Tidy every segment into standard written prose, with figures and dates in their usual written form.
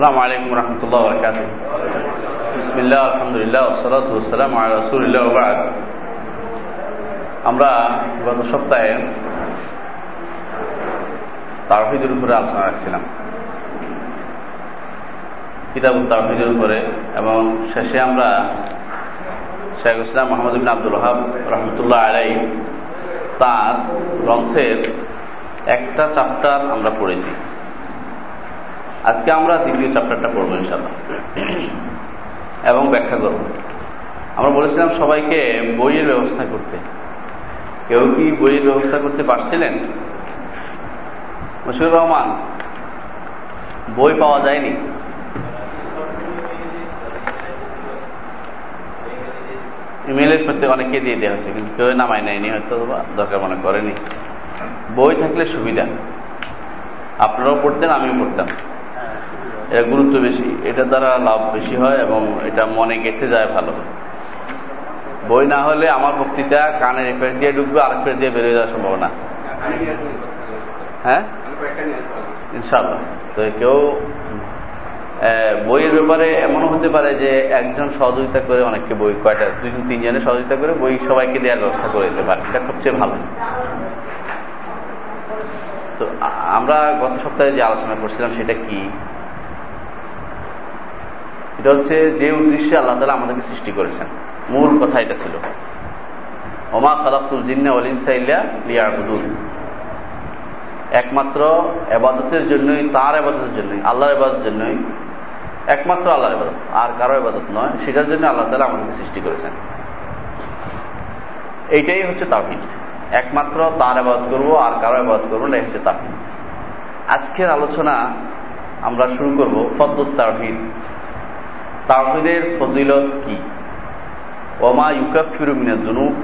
আসসালামু আলাইকুম ওয়া রাহমাতুল্লাহি ওয়া বারাকাতুহু। বিসমিল্লাহ, আলহামদুলিল্লাহ, والصلاه والسلام على رسول الله وبعد। আমরা গত সপ্তাহে তাওহীদের উপরে আলোচনা রাখছিলাম, কিতাবুত তাওহীদের উপরে, এবং শেষে আমরা শায়খুল ইসলাম মোহাম্মদ বিন আব্দুল ওয়াহাব রহমতুল্লাহ আলাইহি তার গ্রন্থের একটা চ্যাপ্টার আমরা পড়েছি। আজকে আমরা দ্বিতীয় চ্যাপ্টারটা পড়ব ইনশাআল্লাহ এবং ব্যাখ্যা করব। আমরা বলেছিলাম সবাইকে বইয়ের ব্যবস্থা করতে। কেউ কি বইয়ের ব্যবস্থা করতে পারছিলেন? মুশফিকুর রহমান, বই পাওয়া যায়নি? ইমেলের প্রত্যেক অনেকে দিয়ে দেওয়া হয়েছে, কিন্তু কেউ নামায় নেয়নি, হয়তো বা দরকার মনে করেনি। বই থাকলে সুবিধা, আপনারাও পড়তেন, আমিও পড়তাম। এটা গুরুত্ব বেশি, এটা দ্বারা লাভ বেশি হয় এবং এটা মনে গেঁথে যায় ভালো। বই না হলে আমার বক্তৃতা কানের এফের দিয়ে ঢুকবে, আর এফের দিয়ে বেরিয়ে যাওয়ার সম্ভাবনা আছে। হ্যাঁ ইনশাআল্লাহ। তো কেউ বইয়ের ব্যাপারে এমনও হতে পারে যে একজন সহযোগিতা করে অনেককে বই, কয়টা দুজন তিনজনে সহযোগিতা করে বই সবাইকে দেওয়ার ব্যবস্থা করে দিতে পারে, এটা সবচেয়ে ভালো। তো আমরা গত সপ্তাহে যে আলোচনা করছিলাম সেটা কি? এটা হচ্ছে যে উদ্দেশ্যে আল্লাহ তাআলা আমাদেরকে সৃষ্টি করেছেন, মূল কথা এটা ছিল। ওমা খালাকতুল জিন্না ওয়াল ইনসা ইল্লা লিয়াবুদুন, একমাত্র ইবাদতের জন্যই, তার ইবাদতের জন্যই, আল্লাহর ইবাদতের জন্যই, একমাত্র আল্লাহর ইবাদত, আর কারো ইবাদত নয়। সেটার জন্য আল্লাহ তাআলা আমাদেরকে সৃষ্টি করেছেন। এইটাই হচ্ছে তাওহীদ, একমাত্র তার ইবাদত করব, আর কারো ইবাদত করব না, এই হচ্ছে তাওহীদ। আজকের আলোচনা আমরা শুরু করব ফদলুত তাওহীদ, তাওহীদের ফজিলত কি, ওমা ইউকাফিরু মিনাজ যুনুব,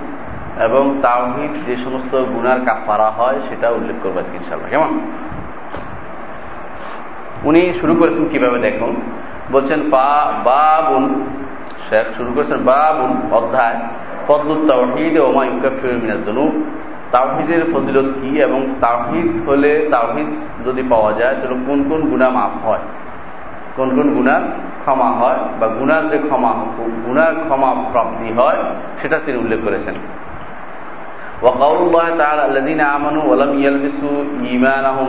এবং তাওহীদ যে সমস্ত গুনার কাফারা হয় সেটা উল্লেখ করব আজকে ইনশাআল্লাহ। কেমন? উনি শুরু করেছেন কিভাবে দেখুন, বলছেন বাবুন, শেখ শুরু করেছেন বাবুন, অধ্যায় ফদলুত তাওহীদ ওমা ইউকাফিরু মিনাজ যুনুব, তাওহীদের ফজিলত কি, এবং তাওহীদ হলে, তাওহীদ যদি পাওয়া যায় তাহলে কোন কোন গুনাহ মাফ হয়, কোন কোন গুনাহ ক্ষমা হয়, বা গুনার যে ক্ষমা, গুনার ক্ষমা প্রাপ্তি হয়, সেটা তিনি উল্লেখ করেছেন। ওয়াকাউল্লাহ তাআলা আল্লাযীনা আমানু ওয়া লাম ইয়ালবিসু ঈমানাহুম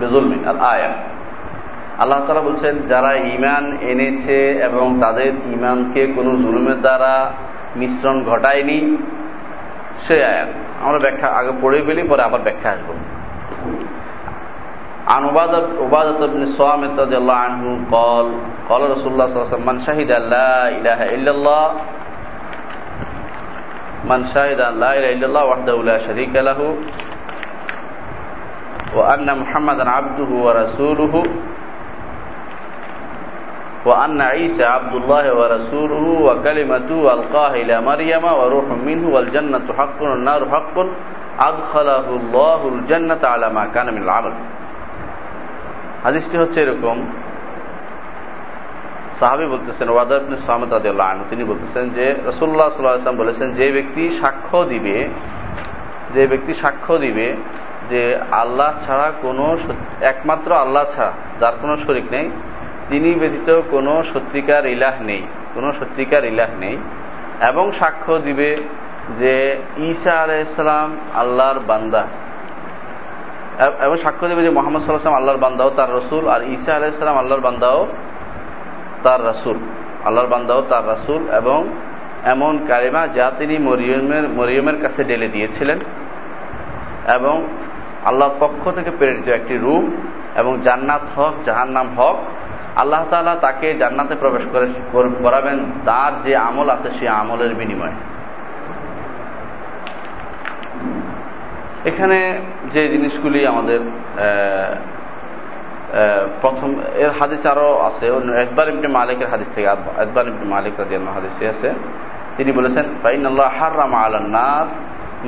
বিযুলমিন আল-আয়া, আল্লাহ তাআলা বলছেন যারা ঈমান এনেছে এবং তাদের ঈমানকে কোনো জুলুমের দ্বারা মিশ্রণ ঘটায়নি, সেই আয়াত। আমরা ব্যাখ্যা আগে পড়ে ফেলি, পরে আবার ব্যাখ্যা আসবো। عن عبادة بن الصامت رضي الله عنه قال قال رسول الله صلى الله عليه وسلم من شهد أن لا إله إلا الله وحده لا شريك له وأن محمدا عبده ورسوله وأن عيسى عبد الله ورسوله وكلمته ألقاها إلى مريم وروح منه والجنة حق والنار حق أدخله الله الجنة على ما كان من العمل। হাদিসটি হচ্ছে এরকম, সাহাবী বলতেছেন, ওয়াদা ইবনে সামেত রাদিয়াল্লাহু আনহু, তিনি বলতেছেন যে রাসূলুল্লাহ সাল্লাল্লাহু আলাইহি ওয়াসাল্লাম বলেছেন যে ব্যক্তি সাক্ষ্য দিবে যে আল্লাহ ছাড়া কোনো, একমাত্র আল্লাহ ছাড়া যার কোনো শরীক নেই, তিনি ব্যতীত কোনো সত্যিকার ইলাহ নেই, এবং সাক্ষ্য দিবে যে ঈসা আলাইহিস সালাম আল্লাহর বান্দা, এবং সাক্ষ্য দেবে যে মুহাম্মদ সাল্লাল্লাহু আলাইহি ওয়াসাল্লাম আল্লাহর বান্দাও তার রাসূল, আর ঈসা আলাইহিস সালাম আল্লাহর বান্দাও তার রাসূল, এবং এমন কালিমা যা তিনি মরিয়মের কাছে ঢেলে দিয়েছিলেন, এবং আল্লাহর পক্ষ থেকে প্রেরিত একটি রূহ, এবং জান্নাত হক, জাহান্নাম হক। আল্লাহ তাআলা তাকে জান্নাতে প্রবেশ করাবেন তার যে আমল আছে সেই আমলের বিনিময়ে। এখানে যে জিনিসগুলি আমাদের প্রথম, এর হাদিস আরও আছে, ইবনে মালিকের হাদিস থেকে রাদিয়াল্লাহু হাদিসে আছে, তিনি বলেছেন ফাইনাল্লাহ হাররামা আলান নার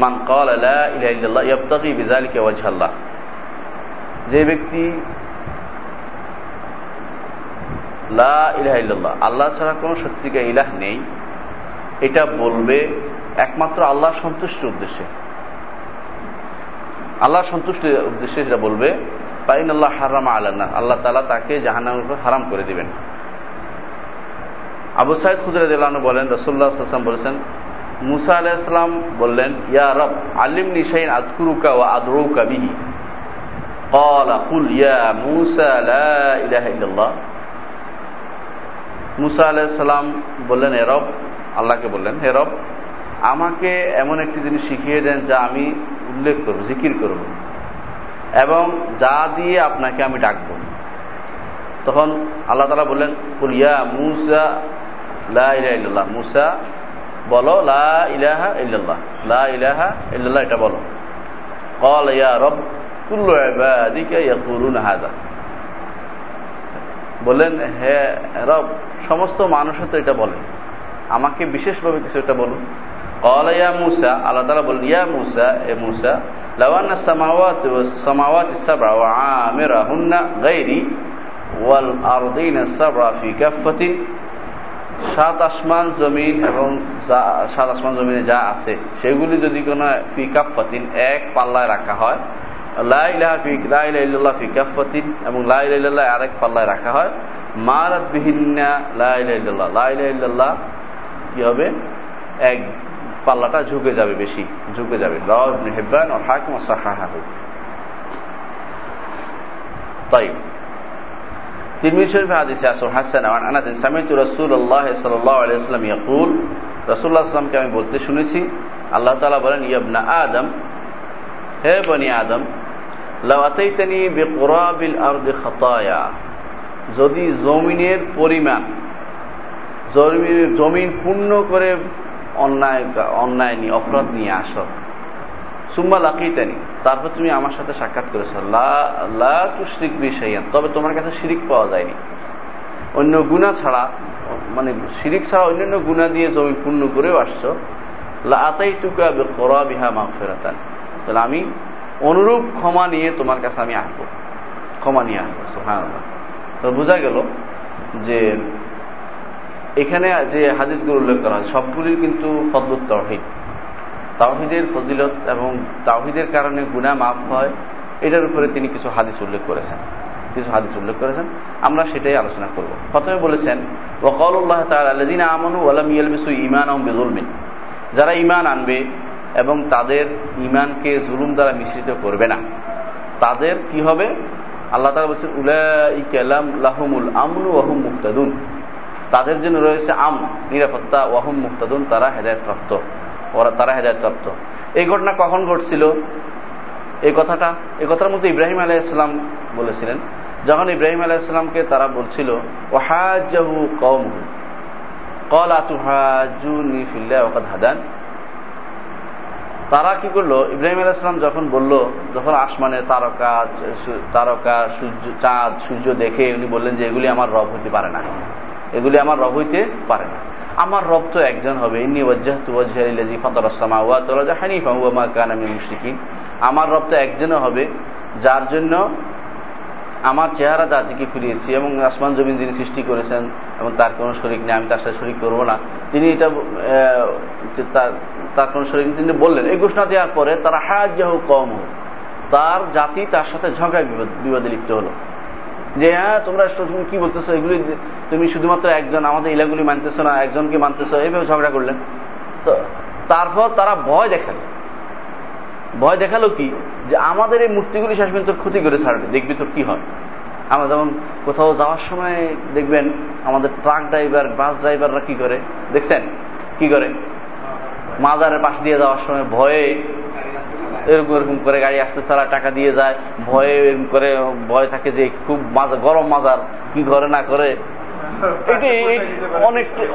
মান ক্বালা লা ইলাহা ইল্লাল্লাহ ইয়াবতাগি বিযালিকা ওয়াজহাল্লাহ, যে ব্যক্তি লা ইলাহা ইল্লাল্লাহ, আল্লাহ ছাড়া কোনো সত্যিকার ইলাহ নেই, এটা বলবে একমাত্র আল্লাহ সন্তুষ্টির উদ্দেশ্যে, ফাইনাল্লাহ হারামা আলানা, আল্লাহ তাআলা তাকে জাহান্নামের উপর হারাম করে দিবেন। আবু সাইদ খুদরী রাদিয়াল্লাহু আনহু বলেন রাসূলুল্লাহ সাল্লাল্লাহু আলাইহি ওয়াসাল্লাম বলেছেন, মুসা আলাইহিস সালাম বললেন, ইয়া রব আল্লিমনি শাইআন আযকুরুকা ওয়া আদউকা বিহি। ক্বালা কুল ইয়া মুসা লা ইলাহা ইল্লাল্লাহ। মুসা আলাইহিস সালাম বললেন, হে রব, আল্লাহকে বললেন, হে রব, আমাকে এমন একটি জিনিস শিখিয়ে দেন যা আমি উল্লেখ করব, জিকির করব এবং যা দিয়ে আপনাকে আমি ডাকব। তখন আল্লাহ তাআলা বললেন, কুল ইয়া মুসা লা ইলাহা ইল্লাল্লাহ। মুসা বলো লা ইলাহা ইল্লাল্লাহ, লা ইলাহা ইল্লাল্লাহ এটা বলো। ক্বাল ইয়া রব কুল্লু ইবাদিকা ইয়াকুলুনা হাযা। বলেন, হে রব, সমস্ত মানুষও তো এটা বলে, আমাকে বিশেষভাবে কিছু এটা বলুন। ক্বাল ইয়া মুসা, আল্লাহ তাআলা বলেন, ইয়া মুসা, এ মুসা, লাউ আন্না সামাওয়াতি ওয়াস সামাওয়াতিস সাবআ ওয়া আমিরাহুন্না গায়রি ওয়াল আরদিনা সাবআ ফি কাফফাতিন। সাত আসমান জমিন এবং সাত আসমান জমিনে যা আছে সেগুলি যদি কোনো ফি কাফফাতিন এক পাল্লায় রাখা হয়, লা ইলাহা ইল্লাল্লাহ ফি কাফফাতিন এবং লা ইলাহা ইল্লাল্লাহ আরেক পাল্লায় রাখা হয়, মারাত বিহিন্না লা ইলাহা ইল্লাল্লাহ, লা ইলাহা ইল্লাল্লাহ কি হবে, এক পাল্লাটা ঝুঁকে যাবে, বেশি ঝুঁকে যাবে। রাওয়াহু ইবনে হিব্বান ও হাকেম ও সাহাহাহু। তাইব তিরমিজি শরীফে হাদিস আছে, হাসান আন আনাস সামিতু রাসূলুল্লাহ সাল্লাল্লাহু আলাইহি ওয়াসাল্লাম ইয়াকুল। রাসূলুল্লাহ সাল্লামকে আমি বলতে শুনেছি, আল্লাহ তাআলা বলেন, ইয়া ইবনা আদম, হে বনি আদম, লাউ আতাইতানি বিকুরাবিল আরদি খাতায়া, যদি জমিনের পরিমাণ, জমিন পূর্ণ করে অন্যায় নিয়ে, অপরাধ নিয়ে আসো, সুম্মা লাকিতানি, তারপর তুমি আমার সাথে সাক্ষাৎ করেছো, লা লা তুশরিক বি শাইআন, তবে তোমার কাছে শিরিক পাওয়া যায়নি, অন্য গুনাহ ছাড়া, মানে শিরিক ছাড়া অন্যান্য গুনাহ দিয়ে জমি পূর্ণ করেও আসছো, লা আতাইতুকা বিকুরাবিহা মাগফিরাতান, তাহলে আমি অনুরূপ ক্ষমা নিয়ে তোমার কাছে আমি আসবো, ক্ষমা নিয়ে আসবো। সুবহানাল্লাহ। তো বোঝা গেল যে এখানে যে হাদিসগুলো উল্লেখ করা হয় সবগুলির কিন্তু ফদলুত তাওহীদ, তাওহীদের ফজিলত এবং তাওহীদের কারণে গুনাহ মাফ হয়, এটার উপরে তিনি কিছু হাদিস উল্লেখ করেছেন, আমরা সেটাই আলোচনা করব। প্রথমে বলেছেন, ওয়াকালুল্লাহ তাআলা আল্লাযীনা আমানু ওয়া লাম ইয়ালবিসু ঈমানাহুম বিযুলমিন, যারা ঈমান আনবে এবং তাদের ঈমানকে জুলুম দ্বারা মিশ্রিত করবে না, তাদের কি হবে, আল্লাহ তাআলা বলেছেন, উলাইকা লাহুমুল আমনু ওয়া হুম মুহতাদুন, তাদের জন্য রয়েছে আম, নিরাপত্তা, ওয়াহুম মুহতাদুন, তারা হেদায়েতপ্রাপ্ত, তারা হেদায়েতপ্রাপ্ত। এই ঘটনা কখন ঘটছিল? এই কথার মধ্যে ইব্রাহিম আলাইহিস সালাম বলেছিলেন, যখন ইব্রাহিম আলাইহিস সালামকে তারা বলছিল, ওয়াহাজ্জাহু কওমুহু ক্বালা তুহাজ্জুনি ফিল্লাহি ওয়াকাদ হাদান, তারা কি করলো, ইব্রাহিম আলাইহিস সালাম যখন বলল, যখন আসমানে তারকা সূর্য, চাঁদ, সূর্য দেখে উনি বললেন যে এগুলি আমার রব হইতে পারে না, আমার রব তো একজন হবে, ইন্নী ওয়াজ্জাহতু ওয়াজহি লিল্লাযী ফাতারাস সামাওয়াতি ওয়াল আরদা হানিফা ওয়া মা কানা মিনাল মুশরিকিন, আমার রব তো একজন হবে যার জন্য আমার চেহারা জাতিকে ফিরিয়েছি এবং আসমান জমিন যিনি সৃষ্টি করেছেন এবং তার কোনো শরীক নেই, আমি তার সাথে শরীক করবো না, তিনি এটা তার কোনো শরীক তিনি বললেন। এই ঘোষণা দেওয়ার পরে তারা হাজ্জাহু কওমুহু, তার জাতি তার সাথে ঝগড়ায় বিবাদে লিপ্ত হলো যে, হ্যাঁ তুমি কি বলতেছো, এগুলি তুমি শুধুমাত্র একজন, আমাদের ইলাগুলি মানতেছো না, একজনকে মানতেছো, এইভাবে ঝগড়া করলেন। তো তারপর তারা ভয় দেখালো কি, যে আমাদের এই মূর্তিগুলি শেষ পর্যন্ত ক্ষতি করে ছাড়বে, দেখবি তোর কি হয়। আমরা যেমন কোথাও যাওয়ার সময় দেখবেন আমাদের ট্রাক ড্রাইভার, বাস ড্রাইভাররা কি করে দেখছেন, কি করে, মাজারের পাশ দিয়ে যাওয়ার সময় ভয়ে এরকম করে গাড়ি আসতে ছাড়া টাকা দিয়ে যায়, ভয় থাকে যে খুব গরম মাজার, কি করে না করে, এটি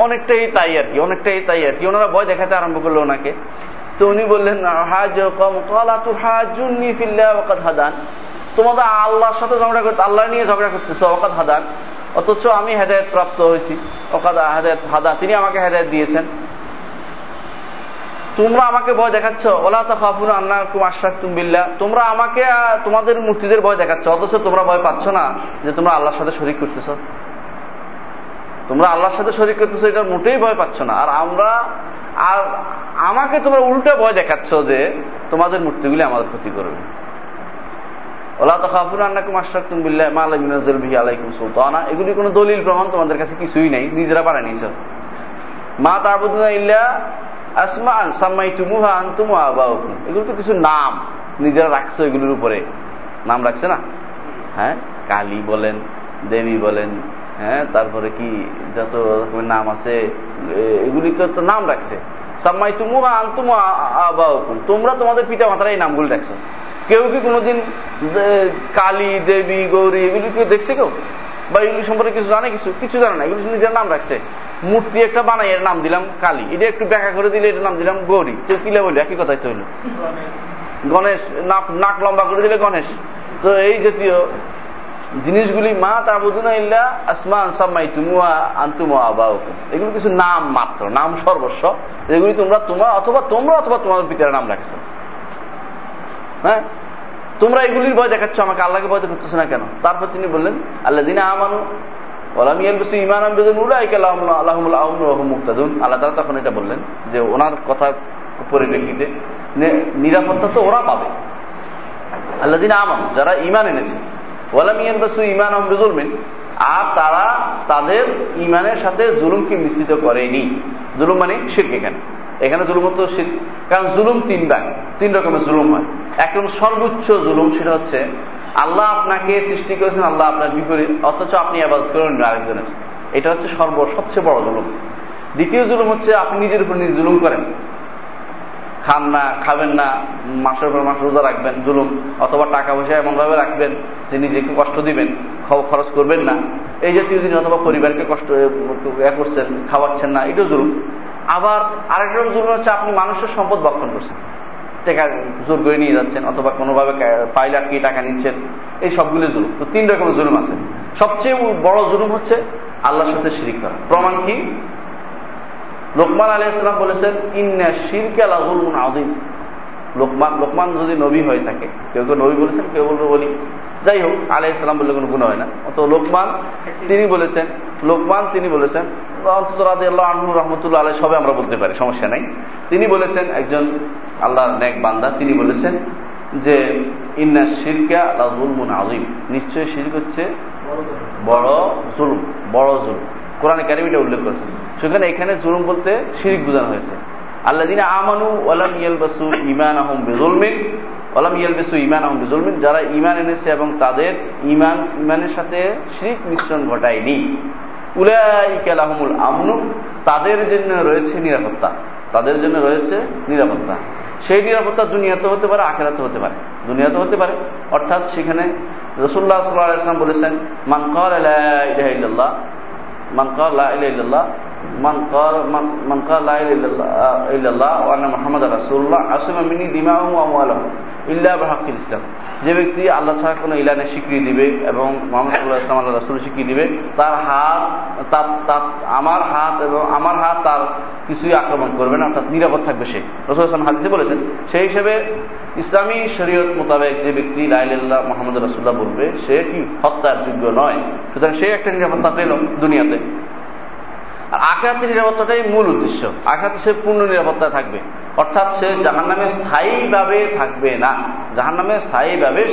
অনেকটাই তাই আর কি। ওনারা ভয় দেখাতে আরম্ভ করলো ওনাকে। তো উনি বললেন, তোমাদের আল্লাহর সাথে ঝগড়া করতে, আল্লাহ নিয়ে ঝগড়া করতেছো, ওয়াকাদ হাদান, অথচ আমি হেদায়েত প্রাপ্ত হয়েছি, ওয়াকাদ হেদায়েত হাদা, তিনি আমাকে হেদায়েত দিয়েছেন, তোমরা আমাকে ভয় দেখাচ্ছ, ওলা তাখাফুন আন্নাকুম আশরাকতুম বিল্লাহ, তোমরা আমাকে তোমাদের মূর্তিদের ভয় দেখাচ্ছ, অথচ তোমরা ভয় পাচ্ছ না যে তোমরা আল্লাহর সাথে শরীক করতেছ, এটা মোটেই ভয় পাচ্ছ না। আর আমাকে তোমরা উল্টা ভয় দেখাচ্ছ যে তোমাদের মূর্তিগুলি আমাদের ক্ষতি করবে। ওলা তো খাফুরান্নাকুম আশরাকতুম বিল্লাহ মা লা ইউনাযিল বিহি আলাইকুম সুলতানা, এগুলি কোনো দলিল প্রমাণ তোমাদের কাছে কিছুই নাই, নিজেরা বানাই নিছো। মা তা'বুদুনা ইল্লা আসমা'আন সামাইতুমুহা আনতুম ওয়া আবাউকুম, এগুলো তো কিছু নাম নিজেরা রাখছো, এগুলোর উপরে নাম রাখছে না, হ্যাঁ কালী বলেন, দেবী বলেন, হ্যাঁ তারপরে কি যত রকমের নাম আছে এগুলিকে তো নাম রাখছে। সামাইতুমুহা আনতুম ওয়া আবাউকুম, তোমরা তোমাদের পিতা মাতারা এই নামগুলো রাখছো। কেউ কি কোনোদিন কালী, দেবী, গৌরী এগুলি কেউ দেখছে? কেউ বা এগুলি সম্পর্কে কিছু জানে? কিছু কিছু জানে না, এগুলি নিজের নাম রাখছে। মূর্তি একটা বানাই, এর নাম দিলাম কালী, এটা একটু ব্যাখ্যা করে দিলে এটার নাম দিলাম গৌরী, তো কিলা বলি একই কথাই তো হইল। গণেশ, নাক লম্বা করে দিলে গণেশ, তো এই জাতীয় জিনিসগুলি। মা তা'বুদুনা ইল্লা আসমান সামাইতুমুহা আনতুমুহা আবাউকুম, এগুলো কিছু নাম মাত্র, নাম সর্বস্ব, এগুলি তোমরা অথবা তোমাদের পিতার নাম রাখছো। হ্যাঁ, তোমরা এগুলির ভয় দেখাচ্ছ আমাকে, আল্লাহকে ভয় দেখাচ্ছ না কেন? তারপর তিনি বললেন, আল্লাযীনা আমানু ওয়া লাম ইয়ালবিসু ঈমানাহুম বিযুলমিন উলাইকা লাহুমুল আমনু ওয়া হুম মুহতাদুন। আল্লাহ তাআলা তখন এটা বললেন যে ওনার কথার পরিপ্রেক্ষিতে নিরাপত্তা তো ওরা পাবে, আল্লাযীনা আমানু, যারা ঈমান এনেছে, ওয়া লাম ইয়ালবিসু ঈমানাহুম বিযুলমিন, আর তারা তাদের ঈমানের সাথে জুলুমকে মিশ্রিত করেনি। জুলুম মানে শিরক। এখানে জুলুম হতো শিরক, কারণ জুলুম তিন ভাগ, তিন রকমের জুলুম হয়। একদম সর্বোচ্চ জুলুম, সেটা হচ্ছে আল্লাহ আপনাকে সৃষ্টি করেছেন, আল্লাহ আপনার বিপরীত, অথচ আপনি ইবাদত করেন আরেকজনের, এটা হচ্ছে সবচেয়ে বড় জুলুম। দ্বিতীয় জুলুম হচ্ছে আপনি নিজের উপর নিজে জুলুম করেন, খান না, খাবেন না, মাসের পর মাস রোজা রাখবেন, জুলুম। অথবা টাকা পয়সা এমনভাবে রাখবেন যে নিজেকে কষ্ট দিবেন, খরচ করবেন না, এই জাতীয় জিনিস। অথবা পরিবারকে কষ্ট করছেন, খাওয়াচ্ছেন না, এটাও জুলুম। আবার আরেকটা জুলুম হচ্ছে আপনি মানুষের সম্পদ ভক্ষণ করছেন, টাকা জোর করে নিয়ে যাচ্ছেন, অথবা কোনোভাবে পাইলে কি টাকা নিচ্ছেন, এই সবগুলো জুলুম। তো তিন রকমের জুলুম আছে। সবচেয়ে বড় জুলুম হচ্ছে আল্লাহর সাথে শিরক করা। প্রমাণ কি? লোকমান আলাইহিস সালাম বলেছেন, ইন্না শিরকা লা যুলমুন আযীম। লোকমান যদি নবী হয়ে থাকে, কেউ কেউ নবী বলেছেন, কেউ বলবে বলি, যাই হোক আলাইহিস সালাম বললে কোনো গুনাহ হয় না। তো লোকমান তিনি বলেছেন অন্তত রাদিয়াল্লাহু আনহু রাহমাতুল্লাহ আলাইহি, সবাই আমরা বলতে পারি, সমস্যা নাই। তিনি বলেছেন, একজন আল্লাহর নেক বান্দা, তিনি বলেছেন যে ইন্না শিরকা লা যুলমুন আযীম, নিশ্চয়ই শিরক হচ্ছে বড় জুলুম। কোরআনে কারিমে এটা উল্লেখ করেছেন। সেখানে এখানে জুলুম বলতে শিরক বোঝানো হয়েছে। আল্লাযীনা আমানু ওয়া লাম ইয়ালবাসু ঈমানাহুম বিযুলমিন যারা ঈমান এনেছে এবং তাদের ঈমানের সাথে শিরক মিশ্রণ ঘটায়নি, উলাইকা লাহুমুল আমনু, তাদের জন্য রয়েছে নিরাপত্তা। সেই নিরাপত্তা দুনিয়াতে হতে পারে, আখিরাতে হতে পারে। দুনিয়াতে হতে পারে অর্থাৎ সেখানে রাসূলুল্লাহ সাল্লাল্লাহু আলাইহি ওয়াসাল্লাম বলেছেন, মান ক্বালা লা ইলাহা ইল্লাল্লাহ ইসলাম, যে ব্যক্তি আল্লাহ ছাড়া কোনো ইলানে স্বীকৃতি দিবে এবং মুহাম্মদ সাল্লাল্লাহু আলাইহি ওয়াসাল্লাম রাসূল স্বীকৃতি দিবে, আমার হাত তার কিছুই আক্রমণ করবে না, অর্থাৎ নিরাপদ থাকবে সে। রাসূল সাল্লাল্লাহু আলাইহি ওয়াসাল্লাম হাদিসে বলেছেন, সেই হিসেবে ইসলামী শরীয়ত মোতাবেক যে ব্যক্তি লা ইলাহা ইল্লাল্লাহ মুহাম্মদ রাসূলুল্লাহ বলবে, সে কি হত্যার যোগ্য নয়। সুতরাং সে একটা নিরাপত্তা পেল দুনিয়াতে। আর আখিরাতের নিরাপত্তাটাই মূল উদ্দেশ্য। আখিরাতে সে পূর্ণ নিরাপত্তা থাকবে, অর্থাৎ সে জাহান্নামে স্থায়ীভাবে থাকবে না। জাহান্নামে স্থায়ীভাবে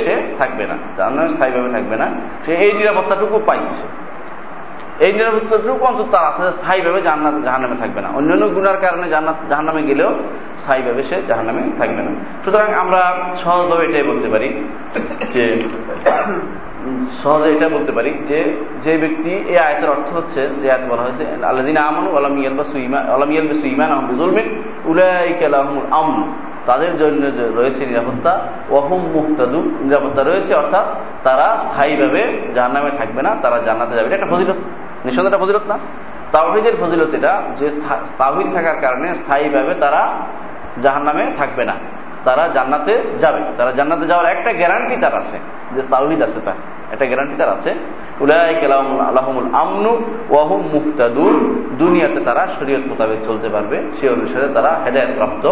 থাকবে না। সে এই নিরাপত্তাটুকু পাইছে, এই নিরাপত্তাটুকু অন্তত তার আছে, স্থায়ীভাবে জাহান্নামে থাকবে না। অন্যান্য গুনার কারণে জাহান্নামে গেলেও স্থায়ীভাবে সে জাহান্নামে থাকবে না। সুতরাং আমরা সহজে এটা বলতে পারি যে ব্যক্তি, এই আয়াতের অর্থ হচ্ছে, যে আয়াত বলা হয়েছে আল্লাযীনা আমানু ওয়া লাম ইয়ালবিসু ঈমানাহুম বিযুলমিন উলাইকা লাহুমুল আমন, তাদের জন্য রয়েছে নিরাপত্তা, ওয়া হুম মুহতাদুন, নিরাপত্তা রয়েছে, অর্থাৎ তারা স্থায়ীভাবে জাহান্নামে থাকবে না, তারা জান্নাতে যাবে। এটা একটা ফজিলত, নিঃসন্দেহে এটা ফজিলত না, তাওহীদের ফজিলত এটা, যে তাওহীদ থাকার কারণে স্থায়ীভাবে তারা জাহান্নামে থাকবে না, তারা জান্নাতে যাবে। তারা জান্নাতে যাওয়ার একটা গ্যারান্টি তার আছে, যে তাওহীদ আছে, তার একটা গ্যারান্টি তার আছে। উলাইকা লাহুমুল আমনু ওয়া হুম মুহতাদুন, দুনিয়াতে তারা শরীয়ত মোতাবেক চলতে পারবে, সে অনুসারে তারা হেদায়েত প্রাপ্ত।